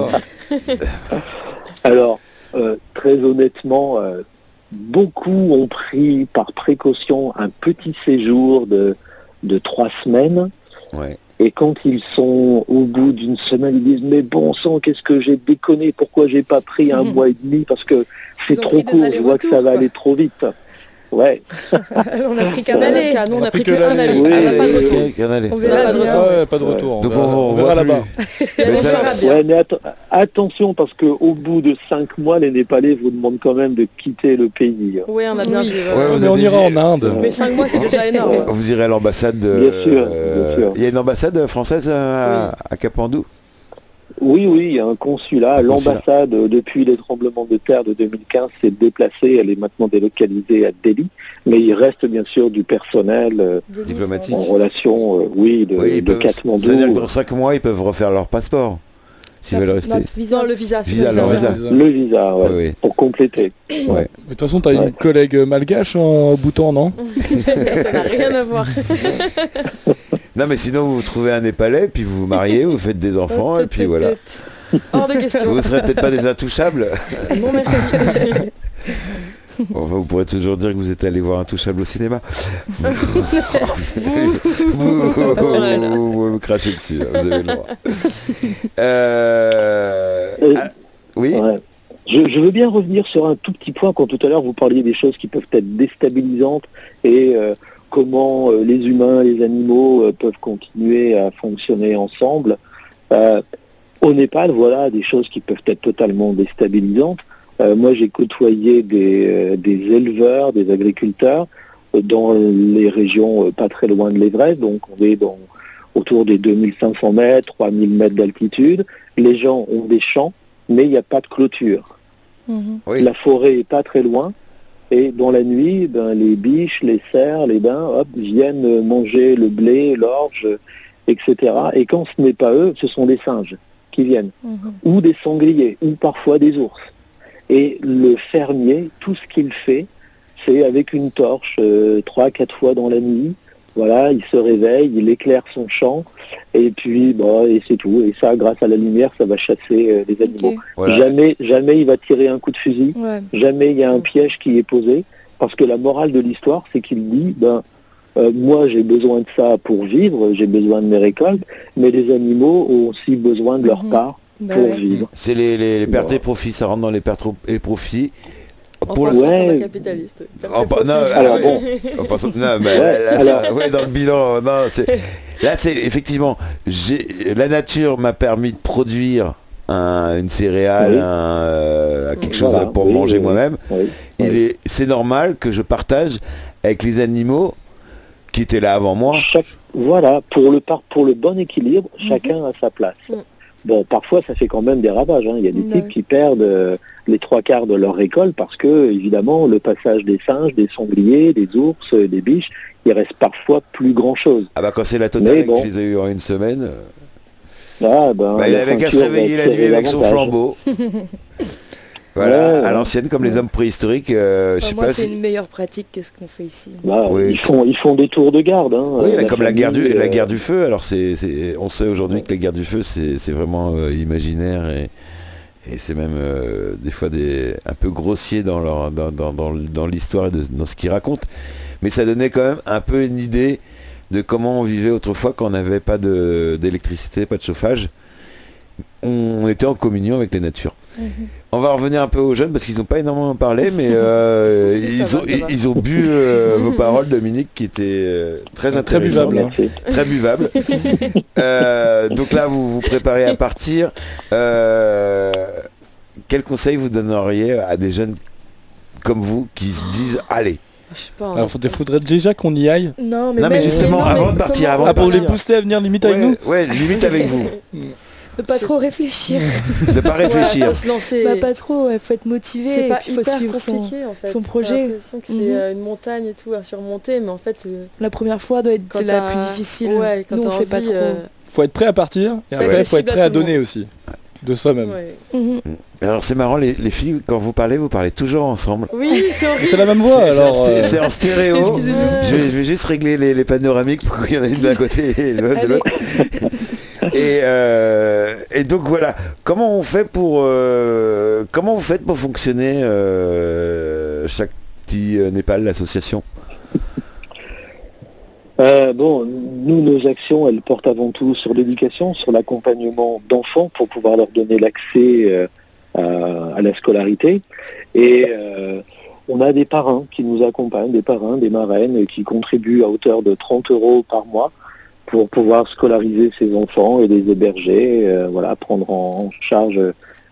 Alors, euh, très honnêtement, euh, beaucoup ont pris par précaution un petit séjour de, de trois semaines. Ouais. Et quand ils sont au bout d'une semaine, ils disent « Mais bon sang, qu'est-ce que j'ai déconné, pourquoi j'ai pas pris un mmh. mois et demi, parce que c'est trop court, je vois que ça va quoi. Aller trop vite. » Ouais. On n'a pris qu'un aller. Nous, on n'a pris qu'un aller. On verra pas de retour. Donc on verra là-bas. Attention, parce qu'au bout de cinq mois, les Népalais vous demandent quand même de quitter le pays. Oui, on a bien vu. Mais on ira en Inde. Mais cinq mois, c'est déjà énorme. Vous irez à l'ambassade. Bien sûr. Il y a une ambassade française à Katmandou. Oui, oui, il y a un consulat. L'ambassade, depuis les tremblements de terre de deux mille quinze, s'est déplacée. Elle est maintenant délocalisée à Delhi. Mais il reste bien sûr du personnel euh, diplomatique en relation, euh, oui, de, oui, de peuvent, Katmandou. C'est-à-dire que dans cinq mois, ils peuvent refaire leur passeport, s'ils veulent rester. Notre visa, le visa. visa, le, visa. visa. le visa, ouais, oui. Pour compléter. Ouais. De toute façon, tu as ouais. une collègue malgache en Bhoutan, non? Ça n'a rien à voir. Non mais sinon vous trouvez un Népalais, puis vous vous mariez, vous faites des enfants, oh, et puis voilà. Hors de question. Vous ne serez peut-être pas des intouchables. Non merci. Enfin, vous pourrez toujours dire que vous êtes allé voir Intouchable au cinéma. Vous vous crachez dessus, là, vous avez le droit. Euh... Euh, ah, oui ouais. Je, je veux bien revenir sur un tout petit point quand tout à l'heure vous parliez des choses qui peuvent être déstabilisantes et... Euh, comment euh, les humains, les animaux euh, peuvent continuer à fonctionner ensemble. Euh, au Népal, voilà des choses qui peuvent être totalement déstabilisantes. Euh, moi, j'ai côtoyé des, euh, des éleveurs, des agriculteurs euh, dans les régions euh, pas très loin de l'Everest. Donc, on est dans, autour des deux mille cinq cents mètres, trois mille mètres d'altitude. Les gens ont des champs, mais il n'y a pas de clôture. Mmh. Oui. La forêt n'est pas très loin. Et dans la nuit, ben, les biches, les cerfs, les daims, hop, viennent manger le blé, l'orge, et cetera. Et quand ce n'est pas eux, ce sont des singes qui viennent, mmh. ou des sangliers, ou parfois des ours. Et le fermier, tout ce qu'il fait, c'est avec une torche, trois, euh, quatre fois dans la nuit. Voilà, il se réveille, il éclaire son champ, et puis bah, et c'est tout. Et ça, grâce à la lumière, ça va chasser euh, les animaux. Okay. Voilà. Jamais, jamais il va tirer un coup de fusil, ouais. jamais il y a un piège qui est posé, parce que la morale de l'histoire, c'est qu'il dit, ben, euh, moi j'ai besoin de ça pour vivre, j'ai besoin de mes récoltes, mais les animaux ont aussi besoin de leur mmh. part bah, pour ouais. vivre. C'est les, les, les pertes ouais. et profits, ça rentre dans les pertes et profits. Pour le ouais. capitaliste. En, non, alors bon, en passant, non, mais ouais, là, alors... ouais, dans le bilan, non, c'est, là c'est effectivement, j'ai, la nature m'a permis de produire un, une céréale, oui. un, euh, quelque voilà. chose pour oui, manger oui, moi-même. Oui. Il oui. Est, c'est normal que je partage avec les animaux qui étaient là avant moi. Chaque, voilà, pour le, par, pour le bon équilibre, mm-hmm. chacun a sa place. Mm. Bon, parfois, ça fait quand même des ravages. Hein. Il y a des types qui perdent euh, les trois quarts de leur récolte parce que, évidemment, le passage des singes, des sangliers, des ours, euh, des biches, il reste parfois plus grand-chose. Ah bah quand c'est la totale bon. Qu'ils ont eu en une semaine... Ah ben, bah, il avait qu'à se réveiller la nuit avec son flambeau. Voilà, ouais, à l'ancienne, comme ouais. les hommes préhistoriques. Euh, enfin, je sais moi, pas c'est si... une meilleure pratique que ce qu'on fait ici. Bah, oui. ils, font, ils font des tours de garde. Hein, oui, la comme la guerre, du, euh... la guerre du feu. Alors, c'est, c'est, on sait aujourd'hui ouais. que la guerre du feu, c'est, c'est vraiment euh, imaginaire et, et c'est même euh, des fois des, un peu grossier dans, leur, dans, dans, dans, dans l'histoire et de, dans ce qu'ils racontent. Mais ça donnait quand même un peu une idée de comment on vivait autrefois quand on n'avait pas de, d'électricité, pas de chauffage. On était en communion avec les natures. Mmh. On va revenir un peu aux jeunes parce qu'ils n'ont pas énormément parlé, mais euh, si, ils, va, ont, ils, ils ont bu euh, vos paroles, Dominique, qui étaient euh, très intéressantes, très buvables. Hein. Très buvables. euh, donc là, vous vous préparez à partir. Euh, quel conseil vous donneriez à des jeunes comme vous qui se disent « Allez ». Je sais pas. Alors, il faudrait déjà qu'on y aille. Non, mais, non, mais justement, non, mais avant mais de partir, avant ah, de pour partir. Les booster à venir limite ouais, avec nous. Ouais, limite avec vous. De pas trop réfléchir. De pas réfléchir. Ouais, se lancer. Bah, pas trop, il ouais, faut être motivé. C'est pas il faut hyper suivre compliqué son, en fait. Son projet. J'ai l'impression que c'est mm-hmm. une montagne et tout à surmonter, mais en fait... Euh, la première fois doit être c'est la plus difficile. Ouais, quand nous, on sait envie, pas trop. Euh... faut être prêt à partir, et après, il faut être prêt à, à donner aussi. De soi-même. Ouais. Mm-hmm. Alors c'est marrant, les, les filles, quand vous parlez, vous parlez toujours ensemble. Oui, c'est horrible. C'est la même voix, c'est, alors. C'est, c'est en stéréo. Je vais, je vais juste régler les, les panoramiques pour qu'il y en ait une d'un côté et l'autre de l'autre. Et, euh, et donc voilà, comment on fait pour euh, comment vous faites pour fonctionner euh, Shakti Népal, l'association euh, Bon, nous, nos actions, elles portent avant tout sur l'éducation, sur l'accompagnement d'enfants pour pouvoir leur donner l'accès euh, à, à la scolarité. Et euh, on a des parrains qui nous accompagnent, des parrains, des marraines, qui contribuent à hauteur de trente euros par mois pour pouvoir scolariser ces enfants et les héberger, euh, voilà, prendre en charge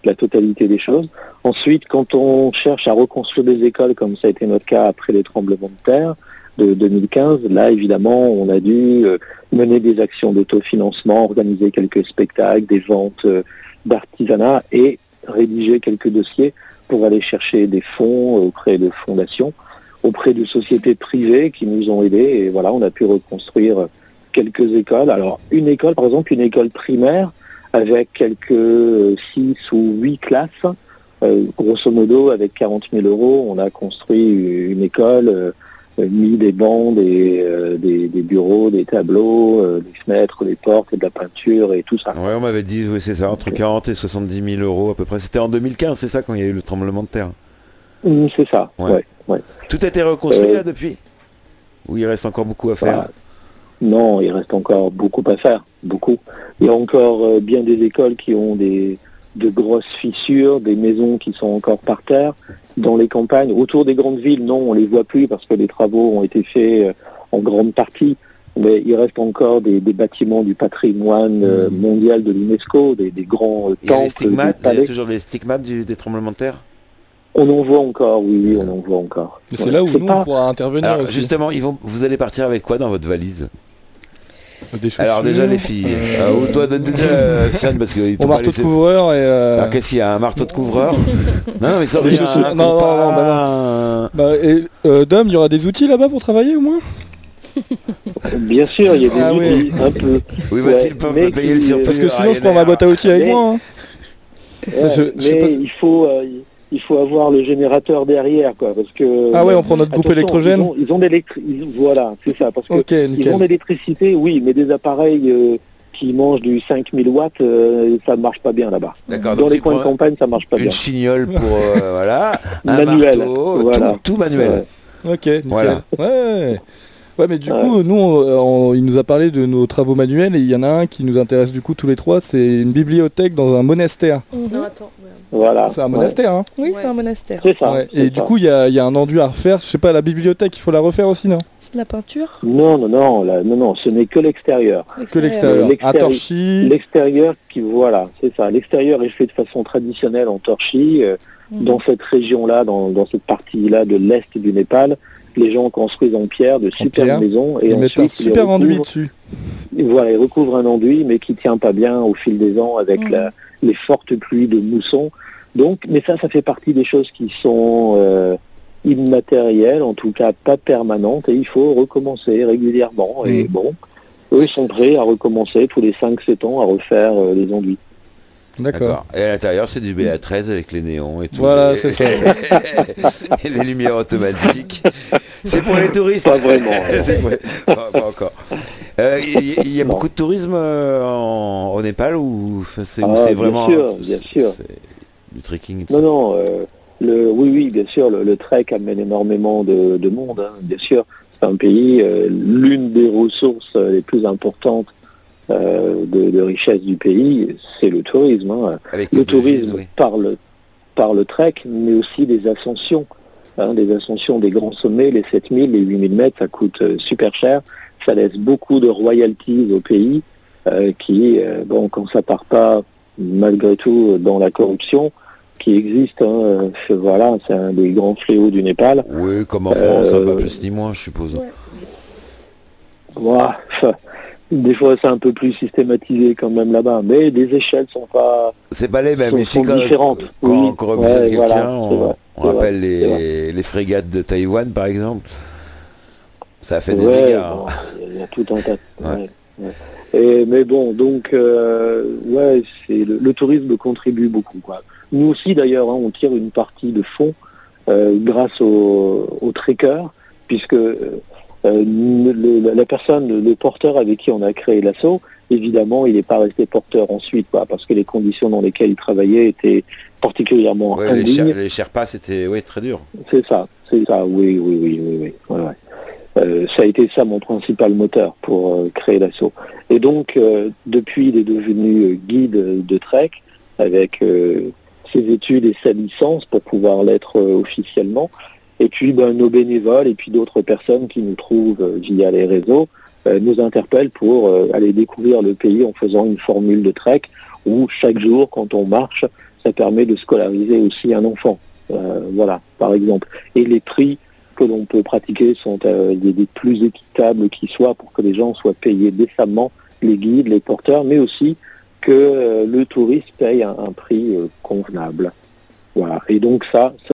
la totalité des choses. Ensuite, quand on cherche à reconstruire des écoles, comme ça a été notre cas après les tremblements de terre de deux mille quinze, là, évidemment, on a dû mener des actions d'autofinancement, organiser quelques spectacles, des ventes d'artisanat et rédiger quelques dossiers pour aller chercher des fonds auprès de fondations, auprès de sociétés privées qui nous ont aidés. Et voilà, on a pu reconstruire quelques écoles. Alors, une école, par exemple, une école primaire, avec quelques six ou huit classes, euh, grosso modo, avec quarante mille euros, on a construit une école, euh, mis des bancs, des, euh, des, des bureaux, des tableaux, euh, des fenêtres, des portes, de la peinture et tout ça. Ouais, on m'avait dit, oui, c'est ça, entre quarante et soixante-dix mille euros à peu près. C'était en deux mille quinze, c'est ça, quand il y a eu le tremblement de terre? Mmh, c'est ça, ouais. Ouais, ouais. Tout a été reconstruit euh... là depuis? Ou il reste encore beaucoup à faire? Bah, non, il reste encore beaucoup à faire. Beaucoup. Il y a encore euh, bien des écoles qui ont des, de grosses fissures, des maisons qui sont encore par terre. Dans les campagnes, autour des grandes villes, non, on les voit plus parce que les travaux ont été faits euh, en grande partie. Mais il reste encore des, des bâtiments du patrimoine euh, mondial de l'UNESCO, des, des grands euh, temples. Stigmates, il y a toujours les stigmates du, des tremblements de terre? On en voit encore, oui, oui, on en voit encore. Mais c'est ouais, là où c'est nous, pas... on pourra intervenir. Alors, aussi. Justement, ils vont... vous allez partir avec quoi dans votre valise? Alors déjà les filles, euh... Euh, toi déjà euh, Sean, parce que on marteau laissé... de couvreur et euh... alors qu'est-ce qu'il y a, un marteau de couvreur? Non mais ça des chaussures. Un... Non, non, non, bah non. Bah, et, euh, Dom, il y aura des outils là-bas pour travailler au moins? Bien sûr, il y a des ah, outils oui. Un peu. Oui, va-t-il ouais, pas me payer le surplus? Parce que sinon ah, je prends ma boîte à outils avec mais... moi. Hein. Ouais, ça, je, mais je sais pas... il faut. Euh... il faut avoir le générateur derrière, quoi, parce que... Ah ouais, on prend notre groupe électrogène. Ils ont, ont d'électricité, voilà, c'est ça, parce que okay, ils ont d'électricité, oui, mais des appareils euh, qui mangent du cinq mille watts, euh, ça ne marche pas bien là-bas. D'accord, dans les coins de campagne, ça ne marche pas une bien. Une chignole pour, euh, voilà, un manuel, marteau, voilà. Tout, tout manuel. Ouais. Ok, nickel. Voilà. Ouais. Ouais, mais du ouais. coup, nous, on, on, il nous a parlé de nos travaux manuels, et il y en a un qui nous intéresse du coup tous les trois, c'est une bibliothèque dans un monastère. Mm-hmm. Non, attends... Voilà. C'est un monastère, ouais. hein Oui, ouais. c'est un monastère. C'est ça. Ouais. C'est et ça. Du coup, il y a, y a un enduit à refaire. Je sais pas, la bibliothèque, il faut la refaire aussi, non? C'est de la peinture? Non, non, non, la, non, non, ce n'est que l'extérieur. l'extérieur. Que l'extérieur. L'extérieur. Un torchis. L'extérieur qui, voilà, c'est ça. L'extérieur est fait de façon traditionnelle en torchis. Euh, mmh. Dans cette région-là, dans, dans cette partie-là de l'est du Népal, les gens construisent en pierre de superbes maisons et ils ensuite un super ils enduit dessus. Voilà, ils recouvrent un enduit, mais qui tient pas bien au fil des ans avec mmh. la. les fortes pluies de mousson. Donc, mais ça, ça fait partie des choses qui sont euh, immatérielles, en tout cas pas permanentes, et il faut recommencer régulièrement. Mmh. Et bon, eux sont prêts à recommencer tous les cinq sept ans à refaire euh, les enduits. D'accord. D'accord. Et à l'intérieur, c'est du B A treize avec les néons et tout. Voilà, et... c'est ça. Et les lumières automatiques. C'est pour les touristes. Pas vraiment. C'est... Pas, pas encore. Il euh, y, y a non. beaucoup de tourisme euh, en, au Népal ou c'est, ah, c'est vraiment... Bien sûr, bien sûr. C'est du trekking et tout. Non, non. Euh, le, oui, oui, bien sûr. Le, le trek amène énormément de, de monde. Hein, bien sûr. C'est un pays, euh, l'une des ressources les plus importantes Euh, de, de richesse du pays, c'est le tourisme. Hein. Le tourisme oui. par, le, par le trek, mais aussi des ascensions, hein, des ascensions des grands sommets, les sept mille, les huit mille mètres, ça coûte euh, super cher. Ça laisse beaucoup de royalties au pays euh, qui, euh, bon, quand ça part pas, malgré tout, dans la corruption, qui existe, hein, c'est, voilà, c'est un des grands fléaux du Népal. Oui, comme en France, euh, pas plus ni moins, je suppose. Ouais. Ouah, ça... Des fois, c'est un peu plus systématisé quand même là-bas, mais les échelles sont pas. C'est pas les mêmes, sont, mais c'est quand différentes. Quand, oui. quand, quand ouais, quelqu'un, voilà, on, on rappelle les, les frégates de Taïwan, par exemple. Ça a fait des ouais, dégâts. Bon, hein. Il y a tout un tas. Ouais. Ouais, ouais. Et, mais bon, donc, euh, ouais, c'est le, le tourisme contribue beaucoup, quoi. Nous aussi, d'ailleurs, hein, on tire une partie de fonds euh, grâce aux au trekkers, puisque. Euh, Euh, le, la personne, le, le porteur avec qui on a créé l'assaut, évidemment, il n'est pas resté porteur ensuite, quoi, parce que les conditions dans lesquelles il travaillait étaient particulièrement ouais, indignes. Les, Sher- les Sherpas, c'était ouais, très dur. C'est ça, c'est ça, oui, oui, oui, oui, oui. Ouais, ouais. Euh, ça a été ça mon principal moteur pour euh, créer l'assaut. Et donc, euh, depuis, il est devenu guide de trek avec euh, ses études et sa licence pour pouvoir l'être euh, officiellement. Et puis, ben, nos bénévoles et puis d'autres personnes qui nous trouvent euh, via les réseaux euh, nous interpellent pour euh, aller découvrir le pays en faisant une formule de trek où chaque jour, quand on marche, ça permet de scolariser aussi un enfant. Euh, voilà, par exemple. Et les prix que l'on peut pratiquer sont euh, des, des plus équitables qui soient pour que les gens soient payés décemment, les guides, les porteurs, mais aussi que euh, le touriste paye un, un prix euh, convenable. Voilà. Et donc ça,